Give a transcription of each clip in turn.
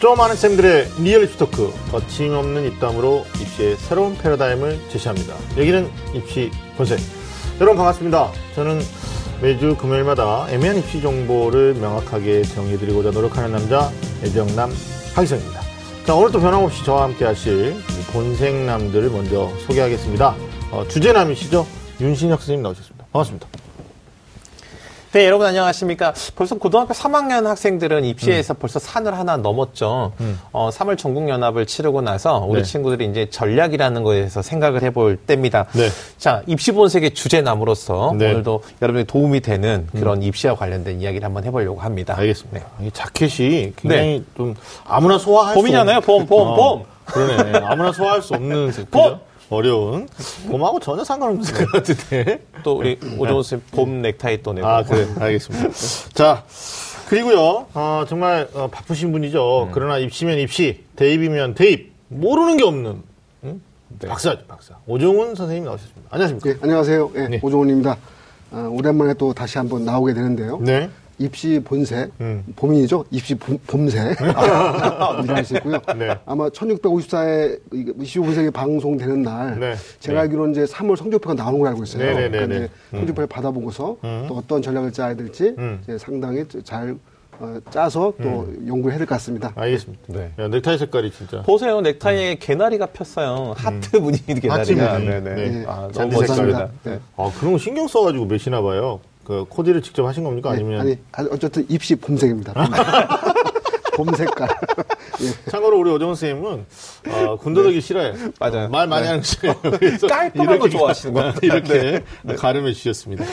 좀 많은 쌤들의 리얼리티 토크, 거침없는 입담으로 입시의 새로운 패러다임을 제시합니다. 여기는 입시 본색. 여러분 반갑습니다. 저는 매주 금요일마다 애매한 입시 정보를 명확하게 정리해드리고자 노력하는 남자, 애정남 하기성입니다. 자, 오늘도 변함없이 저와 함께 하실 본색남들을 먼저 소개하겠습니다. 주제남이시죠? 윤신혁 선생님 나오셨습니다. 반갑습니다. 네, 여러분 안녕하십니까. 벌써 고등학교 3학년 학생들은 입시에서 벌써 산을 하나 넘었죠. 3월 전국연합을 치르고 나서 우리 네. 친구들이 이제 전략이라는 거에 대해서 생각을 해볼 때입니다. 네. 자, 입시 본색의 주제남으로서 네. 오늘도 여러분이 도움이 되는 그런 입시와 관련된 이야기를 한번 해보려고 합니다. 알겠습니다. 네. 이 자켓이 굉장히 네. 좀 아무나 소화할 봄이잖아요. 봄. 그러네. 아무나 소화할 수 없는 색이죠. 어려운. 봄하고 전혀 상관없는 것 같은데. 또 우리 오정훈 선생님 봄 넥타이 또 내고. 아, 그래. 알겠습니다. 자, 그리고요. 정말 바쁘신 분이죠. 그러나 입시면 입시, 대입이면 대입. 모르는 게 없는 네. 박사죠, 박사. 오정훈 선생님 나오셨습니다. 안녕하십니까? 네, 안녕하세요. 네, 네. 오정훈입니다. 오랜만에 또 다시 한번 나오게 되는데요. 네. 입시 본색, 봄인이죠? 입시 봄색. 일하시고요. 네. 아마 1654에 입시 본색이 방송되는 날, 네. 제가 네. 알기로는 이제 3월 성적표가 나오는 걸 알고 있어요. 네. 그러니까 이제 성적표를 받아보고서 또 어떤 전략을 짜야 될지 이제 상당히 잘 짜서 또 연구를 해야 될 것 같습니다. 알겠습니다. 네. 야, 넥타이 색깔이 진짜. 보세요. 넥타이에 개나리가 폈어요. 하트 무늬 개나리가. 네네. 네. 아, 너무 멋있습니다. 네. 아, 그런 거 신경 써가지고 매시나 봐요. 그 코디를 직접 하신 겁니까? 아니면 네, 아니 어쨌든 입시 봄색입니다. 봄색깔. 예. 참고로 우리 오정훈 선생님은 군더더기 네. 싫어해요. 맞아요. 말 많이 네. 하는 거 싫어해요. 깔끔한 거 좋아하시는 거예요. 이렇게 네. 가름해 주셨습니다.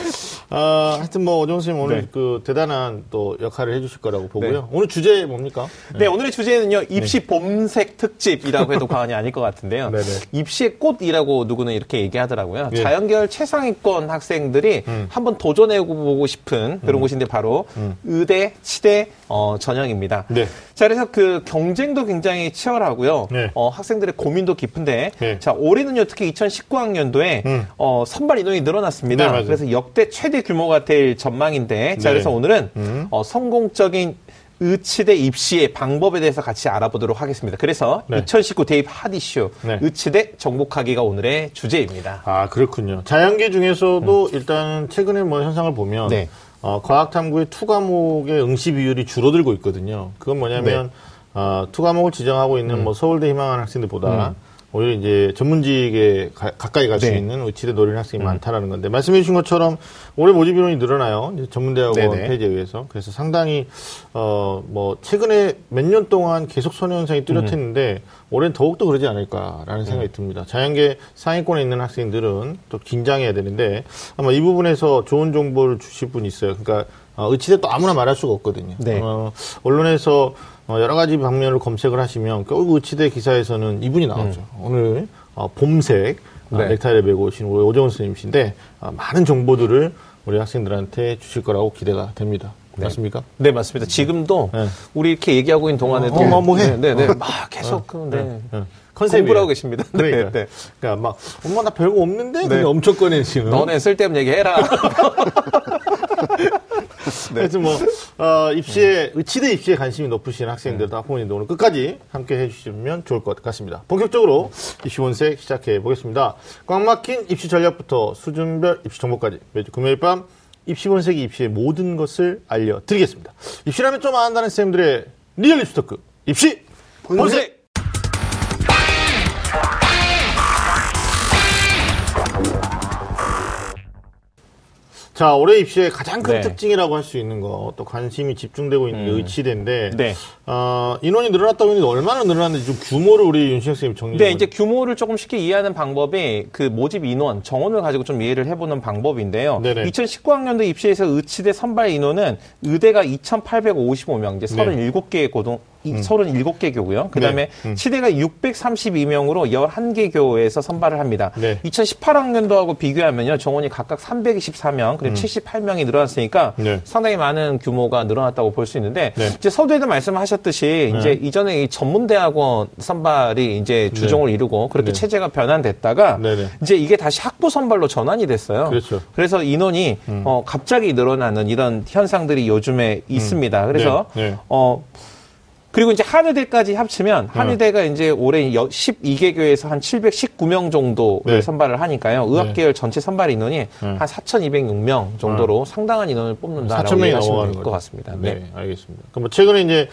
하여튼 뭐 오정훈 선생님 오늘 네. 그 대단한 또 역할을 해주실 거라고 보고요. 네. 오늘 주제 뭡니까? 네, 네 오늘의 주제는요 입시 네. 봄색 특집이라고 해도 과언이 아닐 것 같은데요. 네네. 입시의 꽃이라고 누구는 이렇게 얘기하더라고요. 네. 자연계열 최상위권 학생들이 한번 도전해보고 싶은 그런 곳인데 바로 의대, 치대 전형입니다. 네. 자, 그래서 그 경쟁도 굉장히 치열하고요. 네. 학생들의 고민도 깊은데, 네. 자, 올해는요, 특히 2019학년도에 선발 인원이 늘어났습니다. 네, 그래서 역대 최대 규모가 될 전망인데, 자, 네. 그래서 오늘은 성공적인 의치대 입시의 방법에 대해서 같이 알아보도록 하겠습니다. 그래서 네. 2019 대입 핫 이슈, 네. 의치대 정복하기가 오늘의 주제입니다. 아, 그렇군요. 자연계 중에서도 일단 최근에 뭐 현상을 보면, 네. 과학탐구의 투 과목의 응시 비율이 줄어들고 있거든요. 그건 뭐냐면 네. 투 과목을 지정하고 있는 뭐 서울대 희망하는 학생들보다 오히려 이제 전문직에 가까이 갈 수 네. 있는 의치대 노리는 학생이 많다라는 건데 말씀해 주신 것처럼 올해 모집 인원이 늘어나요. 이제 전문대학원 네네. 폐지에 의해서. 그래서 상당히 뭐 최근에 몇 년 동안 계속 소녀 현상이 뚜렷했는데 올해는 더욱더 그러지 않을까라는 생각이 듭니다. 자연계 상위권에 있는 학생들은 또 긴장해야 되는데 아마 이 부분에서 좋은 정보를 주실 분이 있어요. 그러니까 의치대 또 아무나 말할 수가 없거든요. 네. 언론에서 여러 가지 방면을 검색을 하시면 결국 의치대 기사에서는 이분이 나오죠. 오늘 봄색 네. 넥타이를 메고 오신 우리 오정훈 선생님이신데 많은 정보들을 우리 학생들한테 주실 거라고 기대가 됩니다. 네. 맞습니까? 네, 맞습니다. 지금도 네. 우리 이렇게 얘기하고 있는 동안에도 네, 네, 네. 막 계속 컨셉을 공부하고 계십니다. 그러니까. 네, 네. 그러니까 막 엄마 나 별거 없는데 네. 엄청 꺼내시는. 너네 쓸데없는 얘기해라. 그래서 네. 뭐 입시에 의치대 입시에 관심이 높으신 학생들 다 학부모님들 오늘 끝까지 함께 해주시면 좋을 것 같습니다. 본격적으로 입시 본색 시작해 보겠습니다. 꽉 막힌 입시 전략부터 수준별 입시 정보까지 매주 금요일 밤 입시 본색이 입시의 모든 것을 알려드리겠습니다. 입시라면 좀 안다는 쌤들의 리얼 입시 토크 입시 본색. 자, 올해 입시의 가장 큰 네. 특징이라고 할 수 있는 거, 또 관심이 집중되고 있는 의치대인데, 네. 인원이 늘어났다고 했는데 얼마나 늘어났는지 좀 규모를 우리 윤신혁 선생님 정리해 주세요. 네, 이제 규모를 조금 쉽게 이해하는 방법이 그 모집 인원, 정원을 가지고 좀 이해를 해보는 방법인데요. 네네. 2019학년도 입시에서 의치대 선발 인원은 의대가 2,855명, 이제 37개의 37개 교고요. 그 다음에 네. 치대가 632명으로 11개 교에서 선발을 합니다. 네. 2018학년도하고 비교하면요. 정원이 각각 324명, 그리고 78명이 늘어났으니까 네. 상당히 많은 규모가 늘어났다고 볼 수 있는데, 네. 이제 서두에도 말씀하셨듯이, 네. 이제 이전에 이 전문대학원 선발이 이제 주종을 네. 이루고, 그렇게 네. 체제가 변환됐다가, 네네. 이제 이게 다시 학부 선발로 전환이 됐어요. 그렇죠. 그래서 인원이, 갑자기 늘어나는 이런 현상들이 요즘에 있습니다. 그래서, 네. 네. 그리고 이제 한의대까지 합치면 한의대가 이제 올해 12개 교에서 한 719명 정도를 선발을 하니까요. 의학계열 전체 선발 인원이 한 4,206명 정도로 상당한 인원을 뽑는다라고 보시면 될 것 같습니다. 네. 네, 알겠습니다. 그럼 뭐 최근에 이제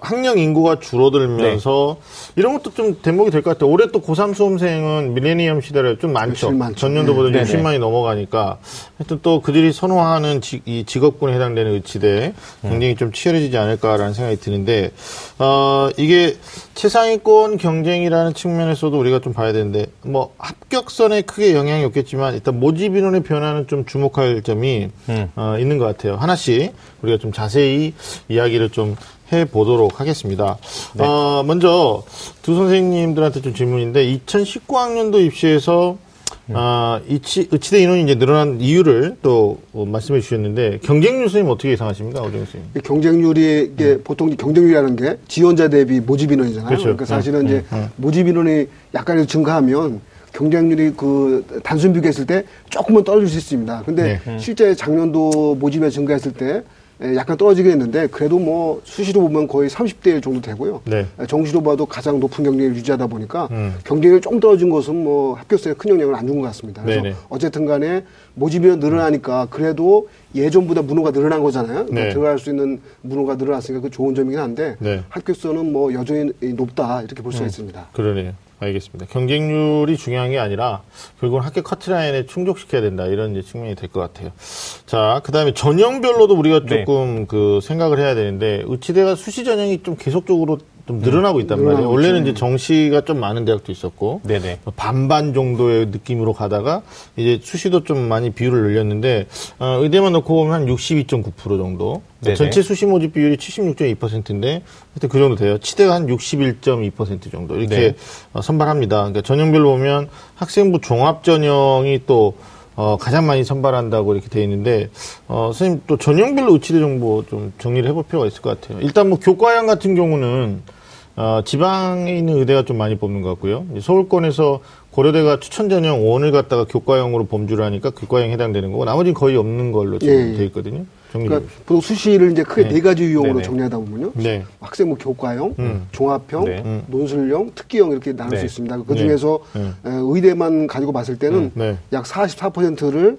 학령 인구가 줄어들면서 이런 것도 좀 대목이 될 것 같아요. 올해 또 고3 수험생은 밀레니엄 시대를 좀 많죠. 전년도보다 60만이 넘어가니까 하여튼 또 그들이 선호하는 이 직업군에 해당되는 의치대 굉장히 좀 치열해지지 않을까라는 생각이 드는데. 이게 최상위권 경쟁이라는 측면에서도 우리가 좀 봐야 되는데, 뭐, 합격선에 크게 영향이 없겠지만, 일단 모집인원의 변화는 좀 주목할 점이, 있는 것 같아요. 하나씩 우리가 좀 자세히 이야기를 좀 해보도록 하겠습니다. 네. 먼저 두 선생님들한테 좀 질문인데, 2019학년도 입시에서 의치대 인원이 이제 늘어난 이유를 또 말씀해 주셨는데, 경쟁률 선생님 어떻게 예상하십니까? 오정훈 선생님. 경쟁률이, 이게 보통 경쟁률이라는 게 지원자 대비 모집 인원이잖아요. 그렇죠. 그러니까 사실은 이제 모집 인원이 약간 증가하면 경쟁률이 그 단순 비교했을 때 조금은 떨어질 수 있습니다. 근데 실제 작년도 모집에 증가했을 때 약간 떨어지긴 했는데, 그래도 뭐 수시로 보면 거의 30대 1 정도 되고요. 네. 정시로 봐도 가장 높은 경쟁률을 유지하다 보니까 경쟁률이 좀 떨어진 것은 뭐 합격선에 큰 영향을 안 준 것 같습니다. 네네. 그래서 어쨌든 간에 모집이 늘어나니까 그래도 예전보다 문호가 늘어난 거잖아요. 그러니까 네. 들어갈 수 있는 문호가 늘어났으니까 그 좋은 점이긴 한데 네. 합격선은 뭐 여전히 높다 이렇게 볼 수가 있습니다. 그러네요. 알겠습니다. 경쟁률이 중요한 게 아니라 결국은 학교 커트라인에 충족시켜야 된다 이런 이제 측면이 될 것 같아요. 자, 그다음에 전형별로도 우리가 조금 그 생각을 해야 되는데, 의치대가 수시 전형이 좀 계속적으로 좀 늘어나고 있단 말이에요. 원래는 이제 정시가 좀 많은 대학도 있었고 네네. 반반 정도의 느낌으로 가다가 이제 수시도 좀 많이 비율을 늘렸는데 의대만 놓고 보면 한 62.9% 정도. 네네. 전체 수시 모집 비율이 76.2%인데 하여튼 그 정도 돼요. 치대가 한 61.2% 정도 이렇게 선발합니다. 그러니까 전형별로 보면 학생부 종합 전형이 또 가장 많이 선발한다고 이렇게 돼 있는데, 선생님 또 전형별로 의치대 정보 좀 정리를 해볼 필요가 있을 것 같아요. 일단 뭐 교과형 같은 경우는 지방에 있는 의대가 좀 많이 뽑는 것 같고요. 서울권에서 고려대가 추천 전형 5원을 갖다가 교과형으로 범주를 하니까 교과형 해당되는 거고, 나머지는 거의 없는 걸로 지금 돼 있거든요. 그러니까 보통 수시를 이제 크게 네 가지 유형으로 정리하다 보면요. 네. 학생부 교과형, 종합형, 논술형, 특기형 이렇게 나눌 수 있습니다. 그 중에서 의대만 가지고 봤을 때는 약 44%를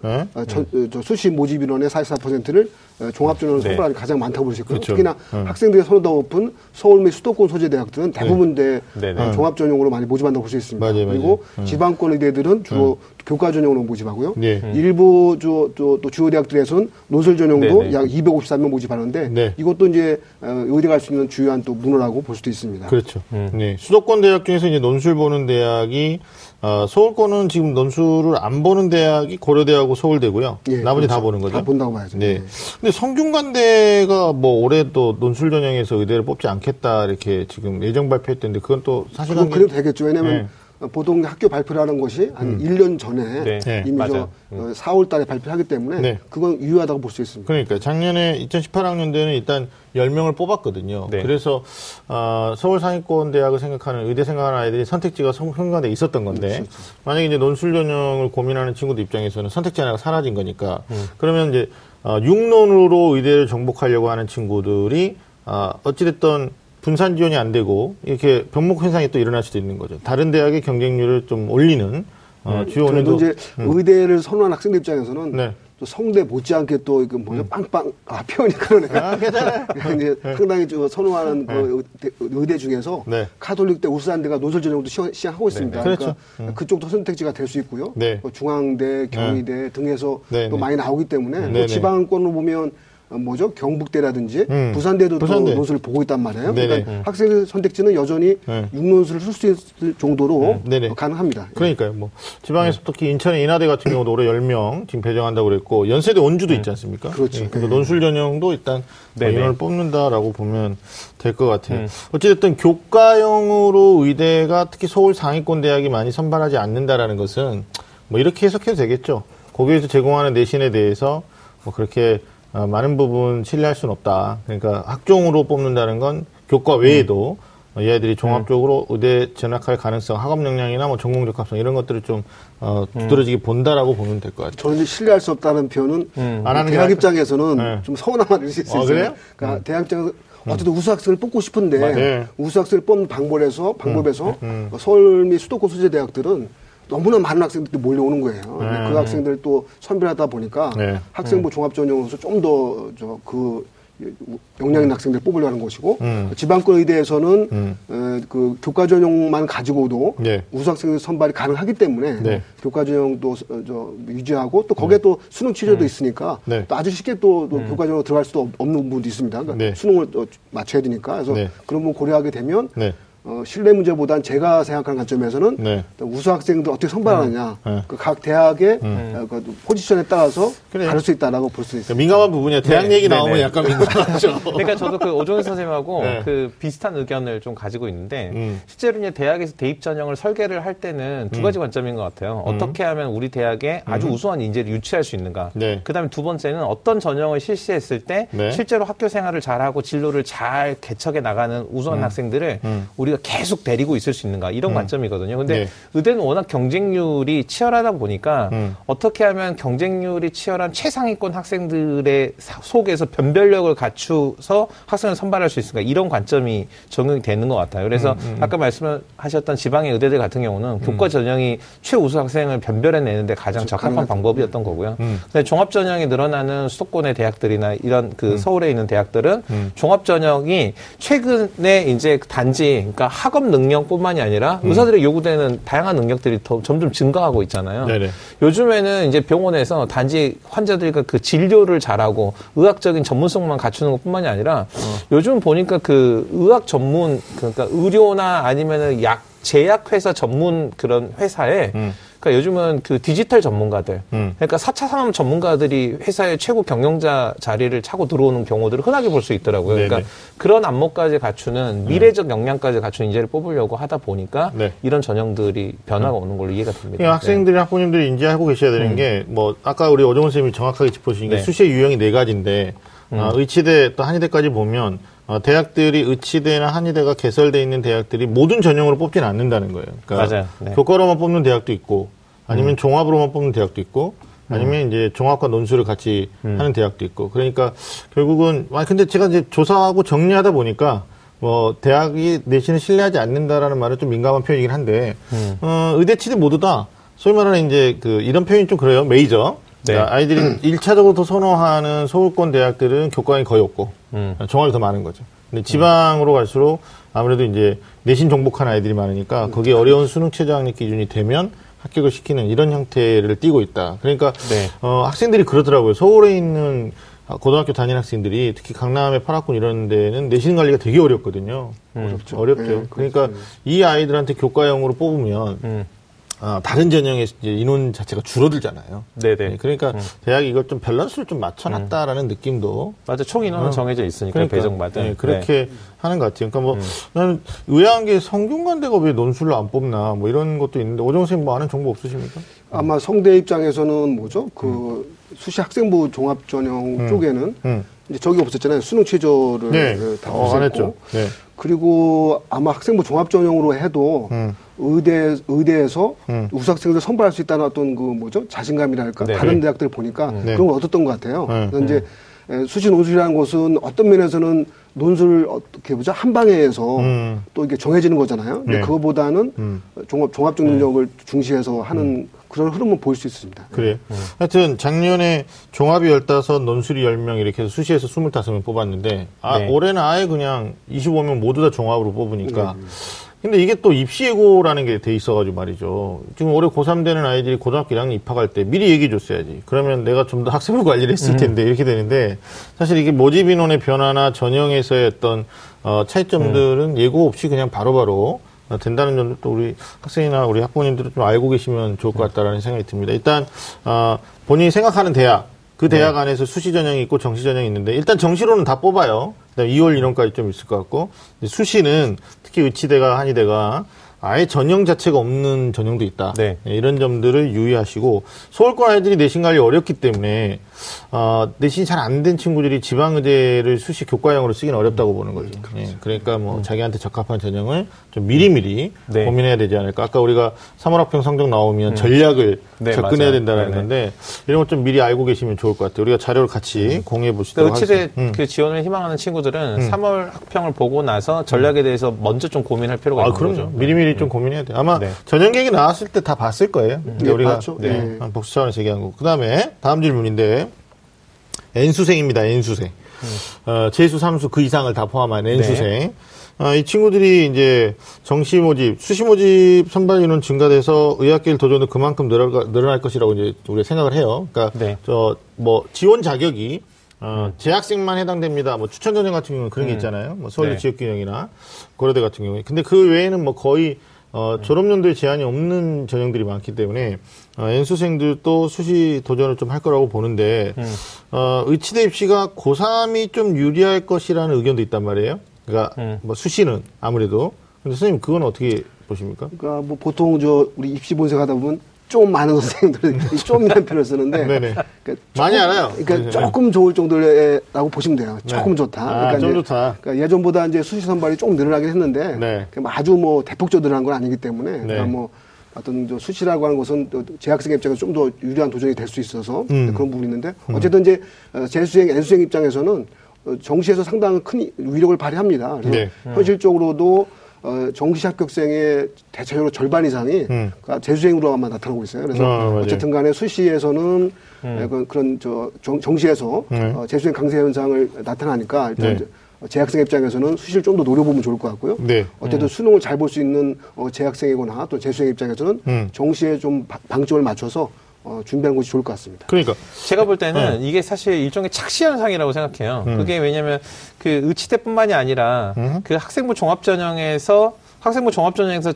수시 모집 인원의 44%를 종합전형으로 선발하는 게 가장 많다고 볼 수 있고요. 그렇죠. 특히나 학생들의 선호도가 높은 서울 및 수도권 소재 대학들은 대부분 종합전형으로 많이 모집한다고 볼 수 있습니다. 맞아요, 그리고 지방권 의대들은 주로 교과전형으로 모집하고요. 일부 또 주요 대학들에서는 논술전형도 약 253명 모집하는데 이것도 이제 의대 갈 수 있는 주요한 또 문호라고 볼 수도 있습니다. 그렇죠. 네. 수도권 대학 중에서 이제 논술 보는 대학이 서울권은 지금 논술을 안 보는 대학이 고려대하고 서울대고요. 나머지 다 보는 거죠. 다 본다고 봐야죠. 네. 근데 성균관대가 뭐 올해 또 논술 전형에서 의대를 뽑지 않겠다 이렇게 지금 예정 발표했던데, 그건 또 사실 그건 그래도 되겠죠. 왜냐면 보통 학교 발표를 하는 것이 한 1년 전에 이미 4월 달에 발표하기 때문에 그건 유효하다고 볼 수 있습니다. 그러니까 작년에 2018학년도에는 일단 10명을 뽑았거든요. 그래서 서울 상위권 대학을 생각하는, 의대 생각하는 아이들이 선택지가 성균관대에 있었던 건데 만약에 이제 논술 전형을 고민하는 친구들 입장에서는 선택지 하나가 사라진 거니까 그러면 이제 육론으로 의대를 정복하려고 하는 친구들이 어찌됐든 분산 지원이 안 되고 이렇게 병목 현상이 또 일어날 수도 있는 거죠. 다른 대학의 경쟁률을 좀 올리는 주요 원인도. 이제 의대를 선호한 학생들 입장에서는 또 성대 못지않게 또 이거 뭐냐 빵빵 표현이 그러네. 괜찮아요. 이제 상당히 좀 선호하는 의대 중에서 가톨릭대, 우산대가 논술 전형도 시행하고 있습니다. 그렇죠. 그러니까 그쪽도 선택지가 될 수 있고요. 중앙대, 경희대 등에서 또 많이 나오기 때문에 또 지방권으로 보면. 뭐죠? 경북대라든지 부산대도 또 논술을 보고 있단 말이에요. 그러니까 학생의 선택지는 여전히 육논술을 쓸 수 있을 정도로 가능합니다. 그러니까요. 뭐 지방에서 특히 인천의 인하대 같은 경우도 올해 10명 지금 배정한다고 그랬고, 연세대 온주도 있지 않습니까? 그렇죠. 그러니까 논술 전형도 일단 인원을 뽑는다라고 보면 될 것 같아요. 어쨌든 교과형으로 의대가 특히 서울 상위권 대학이 많이 선발하지 않는다라는 것은 뭐 이렇게 해석해도 되겠죠. 거기에서 제공하는 내신에 대해서 뭐 그렇게 많은 부분 신뢰할 수는 없다. 그러니까 학종으로 뽑는다는 건 교과 외에도 이 아이들이 종합적으로 의대 전학할 가능성, 학업 역량이나 뭐 전공 적합성 이런 것들을 좀 두드러지게 본다라고 보면 될 것 같아요. 저는 신뢰할 수 없다는 표현은 안 하는 대학 입장에서는 좀 서운함을 줄 수 있어요. 그래요? 그러니까 대학 입장에서 어쨌든 우수학생을 뽑고 싶은데 네. 우수학생을 뽑는 방법에서 서울 및 수도권 소재 대학들은 너무나 많은 학생들이 몰려오는 거예요. 그 학생들 또 선별하다 보니까 네. 학생부 종합전형으로서 좀 더 그 역량 있는 학생들 뽑으려는 것이고 지방권 의대에서는 그 교과 전형만 가지고도 네. 우수학생들 선발이 가능하기 때문에 네. 교과 전형도 유지하고 또 거기에 또 수능 치료도 있으니까 네. 또 아주 쉽게 또 교과 전형으로 들어갈 수도 없는 부분도 있습니다. 그러니까 네. 수능을 맞춰야 되니까 그래서 네. 그런 부분 고려하게 되면. 네. 신뢰 문제보단 제가 생각하는 관점에서는 네. 우수학생들 어떻게 선발하느냐, 네. 그 각 대학의 그 포지션에 따라서 그래. 다를 수 있다라고 볼 수 있습니다. 민감한 부분이야. 대학 네. 얘기 네. 나오면 네. 약간 민감하죠. 그러니까 저도 그 오정훈 선생님하고 네. 그 비슷한 의견을 좀 가지고 있는데 실제로 이제 대학에서 대입 전형을 설계를 할 때는 두 가지 관점인 것 같아요. 어떻게 하면 우리 대학에 아주 우수한 인재를 유치할 수 있는가. 네. 그다음에 두 번째는 어떤 전형을 실시했을 때 네. 실제로 학교 생활을 잘하고 진로를 잘 개척해 나가는 우수한 학생들을 우리 계속 데리고 있을 수 있는가 이런 관점이거든요. 근데 네. 의대는 워낙 경쟁률이 치열하다 보니까 어떻게 하면 경쟁률이 치열한 최상위권 학생들의 속에서 변별력을 갖추어서 학생을 선발할 수 있을까 이런 관점이 적용이 되는 것 같아요. 그래서 아까 말씀하셨던 지방의 의대들 같은 경우는 교과 전형이 최우수 학생을 변별해내는데 가장 적합한 방법이었던 거고요. 근데 종합 전형이 늘어나는 수도권의 대학들이나 이런 그 서울에 있는 대학들은 종합 전형이 최근에 이제 단지 그러니까 학업 능력뿐만이 아니라 의사들이 요구되는 다양한 능력들이 더 점점 증가하고 있잖아요. 네네. 요즘에는 이제 병원에서 단지 환자들이 그 진료를 잘하고 의학적인 전문성만 갖추는 것뿐만이 아니라 요즘 보니까 그 의학 전문 그러니까 의료나 아니면은 약 제약회사 전문 그런 회사에 그러니까 요즘은 그 디지털 전문가들, 그러니까 4차 산업 전문가들이 회사의 최고 경영자 자리를 차고 들어오는 경우들을 흔하게 볼 수 있더라고요. 네네. 그러니까 그런 안목까지 갖추는 미래적 역량까지 갖춘 인재를 뽑으려고 하다 보니까 네. 이런 전형들이 변화가 오는 걸로 이해가 됩니다. 그러니까 학생들이 네. 학부모님들이 인지하고 계셔야 되는 게 뭐 아까 우리 오정훈 선생님이 정확하게 짚어주신 게 네. 수시의 유형이 네 가지인데 의치대 또 한의대까지 보면 대학들이 의치대나 한의대가 개설되어 있는 대학들이 모든 전형으로 뽑지는 않는다는 거예요. 그러니까 맞아요. 네. 교과로만 뽑는 대학도 있고 아니면 종합으로만 뽑는 대학도 있고 아니면 이제 종합과 논술을 같이 하는 대학도 있고 그러니까 결국은 근데 제가 이제 조사하고 정리하다 보니까 뭐 대학이 내신을 신뢰하지 않는다라는 말은 좀 민감한 표현이긴 한데 의대치대 모두 다 소위 말하는 이제 그 이런 표현이 좀 그래요. 메이저. 네. 그러니까 아이들이 1차적으로 더 선호하는 서울권 대학들은 교과형이 거의 없고 종합이 더 많은 거죠. 근데 지방으로 갈수록 아무래도 이제 내신 정복한 아이들이 많으니까 거기에 어려운 수능 최저 학력 기준이 되면 합격을 시키는 이런 형태를 띠고 있다. 그러니까 네. 학생들이 그러더라고요. 서울에 있는 고등학교 다니는 학생들이 특히 강남의 8학군 이런 데는 내신 관리가 되게 어렵거든요. 어렵죠. 어렵죠. 그러니까 이 아이들한테 교과형으로 뽑으면 다른 전형의 인원 자체가 줄어들잖아요. 네네. 그러니까 대학이 이걸 좀 밸런스를 좀 맞춰놨다라는 느낌도. 맞아. 총 인원은 정해져 있으니까 그러니까, 배정받은. 네, 그렇게 네. 하는 것 같아요. 그러니까 뭐 나는 의아한 게 성균관대가 왜 논술로 안 뽑나 뭐 이런 것도 있는데 오정훈 선생님 뭐 아는 정보 없으십니까? 아마 성대 입장에서는 뭐죠? 그 수시 학생부 종합 전형 쪽에는 이제 저기 없었잖아요. 수능 최저를 네. 다 없앴고. 네. 그리고 아마 학생부 종합 전형으로 해도. 의대에서 우수학생들 선발할 수 있다는 어떤 그 뭐죠? 자신감이랄까? 네. 다른 대학들 보니까 네. 그런 걸 얻었던 것 같아요. 네. 그래서 이제 수시 논술이라는 것은 어떤 면에서는 논술 어떻게 보자? 한 방에서 또 이게 정해지는 거잖아요. 근데 네. 그거보다는 종합적 능력을 중시해서 하는 그런 흐름은 보일 수 있습니다. 그래요. 하여튼 작년에 종합이 15, 논술이 10명 이렇게 해서 수시에서 25명 뽑았는데 네. 올해는 아예 그냥 25명 모두 다 종합으로 뽑으니까 근데 이게 또 입시 예고라는 게 돼 있어가지고 말이죠. 지금 올해 고3 되는 아이들이 고등학교 1학년 입학할 때 미리 얘기해줬어야지. 그러면 내가 좀 더 학생부 관리를 했을 텐데 이렇게 되는데 사실 이게 모집인원의 변화나 전형에서의 어떤 차이점들은 예고 없이 그냥 바로바로 된다는 점도 또 우리 학생이나 우리 학부모님들은 좀 알고 계시면 좋을 것 같다라는 생각이 듭니다. 일단 본인이 생각하는 대학, 그 대학 안에서 수시 전형이 있고 정시 전형이 있는데 일단 정시로는 다 뽑아요. 그다음에 2월 인원까지 좀 있을 것 같고 수시는 특히 의치대가 한의대가 아예 전형 자체가 없는 전형도 있다. 네. 이런 점들을 유의하시고, 서울권 아이들이 내신 관리 어렵기 때문에 내신이 잘 안 된 친구들이 지방의대를 수시 교과형으로 쓰기는 어렵다고 보는 거죠. 예, 그러니까 뭐 자기한테 적합한 전형을 좀 미리미리 네. 고민해야 되지 않을까. 아까 우리가 3월 학평 성적 나오면 전략을 네, 접근해야 맞아요. 된다는 네네. 건데 이런 것 좀 미리 알고 계시면 좋을 것 같아요. 우리가 자료를 같이 공유해 보시도록 하겠습니다. 의치대 그 지원을 희망하는 친구들은 3월 학평을 보고 나서 전략에 대해서 먼저 좀 고민할 필요가 있는 그럼요. 거죠. 미리미리 좀 고민해야 돼요. 아마 전형 계획이 나왔을 때 다 봤을 거예요. 네, 우리가 네. 복수 차원에서 얘기한 거고. 그다음에 다음 질문인데 N수생입니다. N수생. 재수, 삼수 그 이상을 다 포함한 N수생. 네. 이 친구들이 이제 정시 모집, 수시 모집 선발 인원 증가돼서 의학계일 도전도 그만큼 늘어날 것이라고 이제 우리가 생각을 해요. 그러니까 네. 뭐 지원 자격이 재학생만 해당됩니다. 뭐 추천 전형 같은 경우는 그런 게 있잖아요. 뭐 서울대 네. 지역균형이나 고려대 같은 경우에. 근데 그 외에는 뭐 거의 졸업연도에 제한이 없는 전형들이 많기 때문에 N수생들도 수시 도전을 좀 할 거라고 보는데 의치대 입시가 고3이 좀 유리할 것이라는 의견도 있단 말이에요. 그러니까 뭐 수시는 아무래도. 근데 선생님 그건 어떻게 보십니까? 그러니까 뭐 보통 우리 입시 본색하다 보면 좀 많은 선생님들이 좀이라는 표현을 쓰는데 그러니까 많이 알아요. 그러니까 조금 좋을 정도라고 보시면 돼요. 조금 네. 좋다. 그러니까 좀 좋다. 그러니까 예전보다 이제 수시 선발이 조금 늘어나긴 했는데 네. 아주 뭐 대폭적으로 건 아니기 때문에 네. 그러니까 뭐 어떤 수시라고 하는 것은 재학생 입장에서 좀 더 유리한 도전이 될 수 있어서 그런 부분이 있는데 어쨌든 이제 재수생, N수생 입장에서는 정시에서 상당히 큰 위력을 발휘합니다. 그래서 네. 현실적으로도 정시 합격생의 대체적으로 절반 이상이 재수생으로만 나타나고 있어요. 그래서 어쨌든 간에 수시에서는 그런 정시에서 재수생 강세 현상을 나타나니까 일단 네. 재학생 입장에서는 수시를 좀 더 노려보면 좋을 것 같고요. 네. 어쨌든 수능을 잘 볼 수 있는 재학생이거나 또 재수생 입장에서는 정시에 좀 방점을 맞춰서 준비하는 것이 좋을 것 같습니다. 그러니까 제가 볼 때는 이게 사실 일종의 착시 현상이라고 생각해요. 그게 왜냐하면 그 의치대뿐만이 아니라 그 학생부 종합전형에서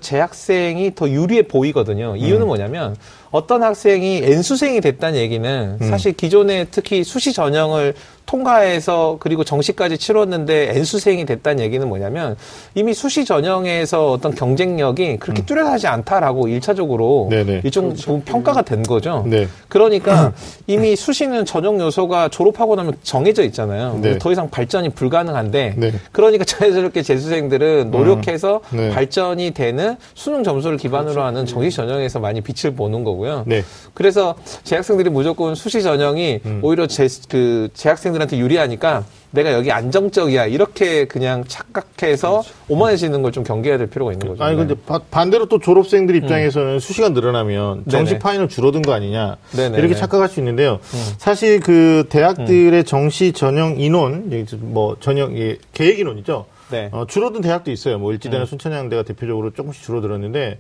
재학생이 더 유리해 보이거든요. 이유는 뭐냐면 어떤 학생이 N수생이 됐다는 얘기는 사실 기존에 특히 수시 전형을 통과해서 그리고 정시까지 치렀는데 N수생이 됐다는 얘기는 뭐냐면 이미 수시 전형에서 어떤 경쟁력이 그렇게 뚜렷하지 않다라고 1차적으로 일종 그렇죠. 평가가 된 거죠. 네. 그러니까 이미 수시는 전형 요소가 졸업하고 나면 정해져 있잖아요. 네. 더 이상 발전이 불가능한데 네. 그러니까 자연스럽게 재수생들은 노력해서 네. 발전이 되는 수능 점수를 기반으로 그렇죠. 하는 정시 전형에서 많이 빛을 보는 거고요. 네. 그래서 재학생들이 무조건 수시 전형이 오히려 재학생 들한테 유리하니까 내가 여기 안정적이야 이렇게 그냥 착각해서 그렇죠. 오만해지는 걸 좀 경계해야 될 필요가 있는 거죠. 아니 근데 반대로 또 졸업생들 입장에서는 수시가 늘어나면 정시 파이는 줄어든 거 아니냐 네네. 이렇게 착각할 수 있는데요. 사실 그 대학들의 정시 전형 인원 뭐 전형 계획 인원 있죠. 네. 줄어든 대학도 있어요. 뭐 일지대나 순천향대가 대표적으로 조금씩 줄어들었는데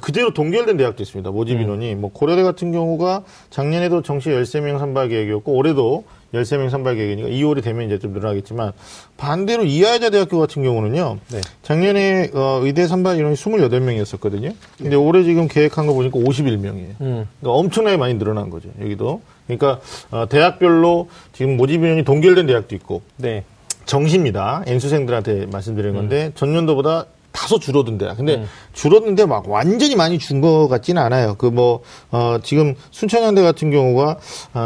그대로 동결된 대학도 있습니다. 모집 인원이 뭐 고려대 같은 경우가 작년에도 정시 13명 선발 계획이었고 올해도 13명 선발 계획이니까 2월이 되면 이제 좀 늘어나겠지만 반대로 이화여자 대학교 같은 경우는요. 네. 작년에 의대 선발 인원이 28명이었었거든요. 근데 올해 지금 계획한 거 보니까 51명이에요. 그러니까 엄청나게 많이 늘어난 거죠. 여기도. 그러니까 대학별로 지금 모집 인원이 동결된 대학도 있고. 네. 정시입니다. N수생들한테 말씀드리는 건데 전년도보다 다소 줄어든 대학. 근데 줄었는데 막 완전히 많이 준 것 같지는 않아요. 지금 순천향대 같은 경우가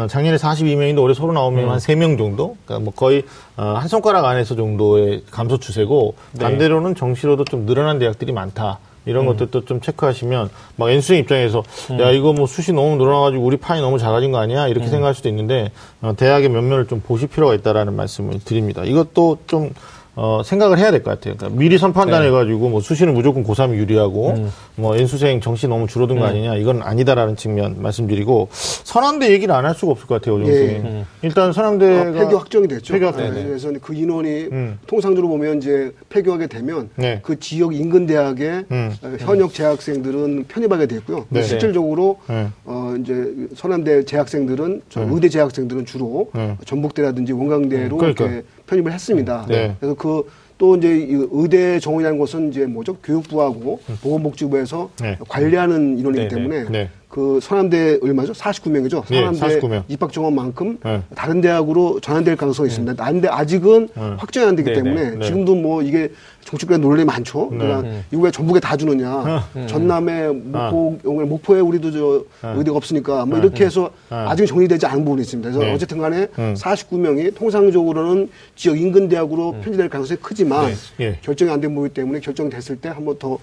작년에 42명인데 올해 39명, 한 3명 정도? 그러니까 뭐 거의 한 손가락 안에서 정도의 감소 추세고 네. 반대로는 정시로도 좀 늘어난 대학들이 많다. 이런 것들도 좀 체크하시면 막 N수생 입장에서 야 이거 뭐 수시 너무 늘어나가지고 우리 파이 너무 작아진 거 아니야 이렇게 생각할 수도 있는데 대학의 면면을 좀 보실 필요가 있다라는 말씀을 드립니다. 이것도 좀 생각을 해야 될 것 같아요. 그러니까 미리 선판단 해가지고 뭐 수시는 무조건 고3이 유리하고 뭐 N수생 정시 너무 줄어든 거 아니냐 이건 아니다라는 측면 말씀드리고 서남대 얘기를 안 할 수가 없을 것 같아요. 오정훈 선생님. 일단 서남대가 폐교 확정이 됐죠. 그래서 그 인원이 통상적으로 보면 이제 폐교하게 되면 그 지역 인근 대학의 현역 재학생들은 편입하게 됐고요. 실질적으로 이제 서남대 재학생들은 의대 재학생들은 주로 전북대라든지 원광대로 이렇게 편입을 했습니다. 그래서 또 이제 의대 정원이라는 것은 이제 교육부하고 보건복지부에서 관리하는 인원이기 때문에 그 서남대 얼마죠? 49명이죠. 서남대 예, 49명. 입학 정원만큼 예. 다른 대학으로 전환될 가능성이 있습니다. 난데 아직은 확정이 안 되기 때문에 지금도 뭐 이게 정치권에 논란이 많죠. 그러니까 이거에 전북에 다 주느냐, 전남에 목포에 우리도 저 의대가 없으니까 뭐 이렇게 해서 아직 정리되지 않은 부분이 있습니다. 그래서 어쨌든 간에 49명이 통상적으로는 지역 인근 대학으로 편입될 가능성이 크지만 결정이 안 된 부분이기 때문에 결정됐을 때 한 번 더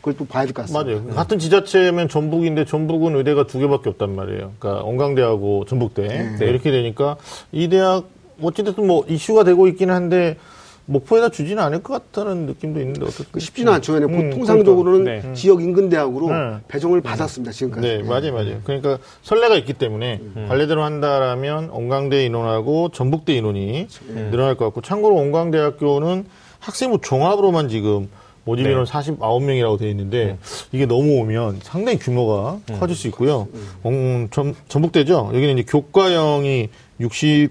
그걸 또 봐야 될 것 같습니다. 맞아요. 같은 지자체면 전북인데 전북은 의대가 두 개밖에 없단 말이에요. 그러니까 원광대하고 전북대 이렇게 되니까 이 대학 어찌됐든 뭐 이슈가 되고 있기는 한데 목포에다 주지는 않을 것 같다는 느낌도 있는데 어떻게 쉽지는 않죠. 통상적으로는 지역 인근 대학으로 배정을 받았습니다. 지금까지. 네, 맞아요, 맞아요. 그러니까 선례가 있기 때문에 관례대로 한다라면 원광대 인원하고 전북대 인원이 늘어날 것 같고 참고로 원광대학교는 학생부 종합으로만 지금 모집 인원 49명이라고 되어 있는데 이게 넘어오면 상당히 규모가 커질 수 있고요. 전북대죠. 여기는 이제 교과형이 60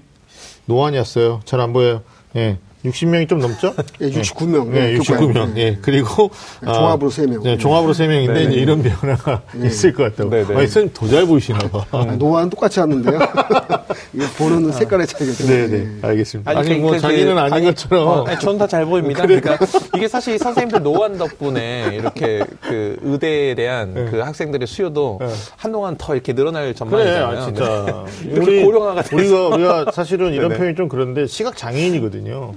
노안이었어요. 잘 안 보여요. 예. 60명이 좀 넘죠? 예, 69명. 예, 69명. 예, 그리고. 종합으로 3명. 예, 종합으로 3명인데, 이제 이런 변화가 있을 것 같다고. 아니, 선생님 더 잘 보이시나 봐. 노안은 똑같이 하는데요. 보는 색깔의 차이겠죠. 네네. 알겠습니다. 아니 뭐 자기는 아닌 것처럼. 전 다 잘 보입니다. 그러니까 이게 사실 선생님들 노안 덕분에 이렇게 그 의대에 대한 그 학생들의 수요도 한동안 더 이렇게 늘어날 전망이잖아요. 그래, 진짜. 이렇게 고령화가 돼서. 우리가 사실은 이런 표현이 좀 그런데 시각장애인이거든요.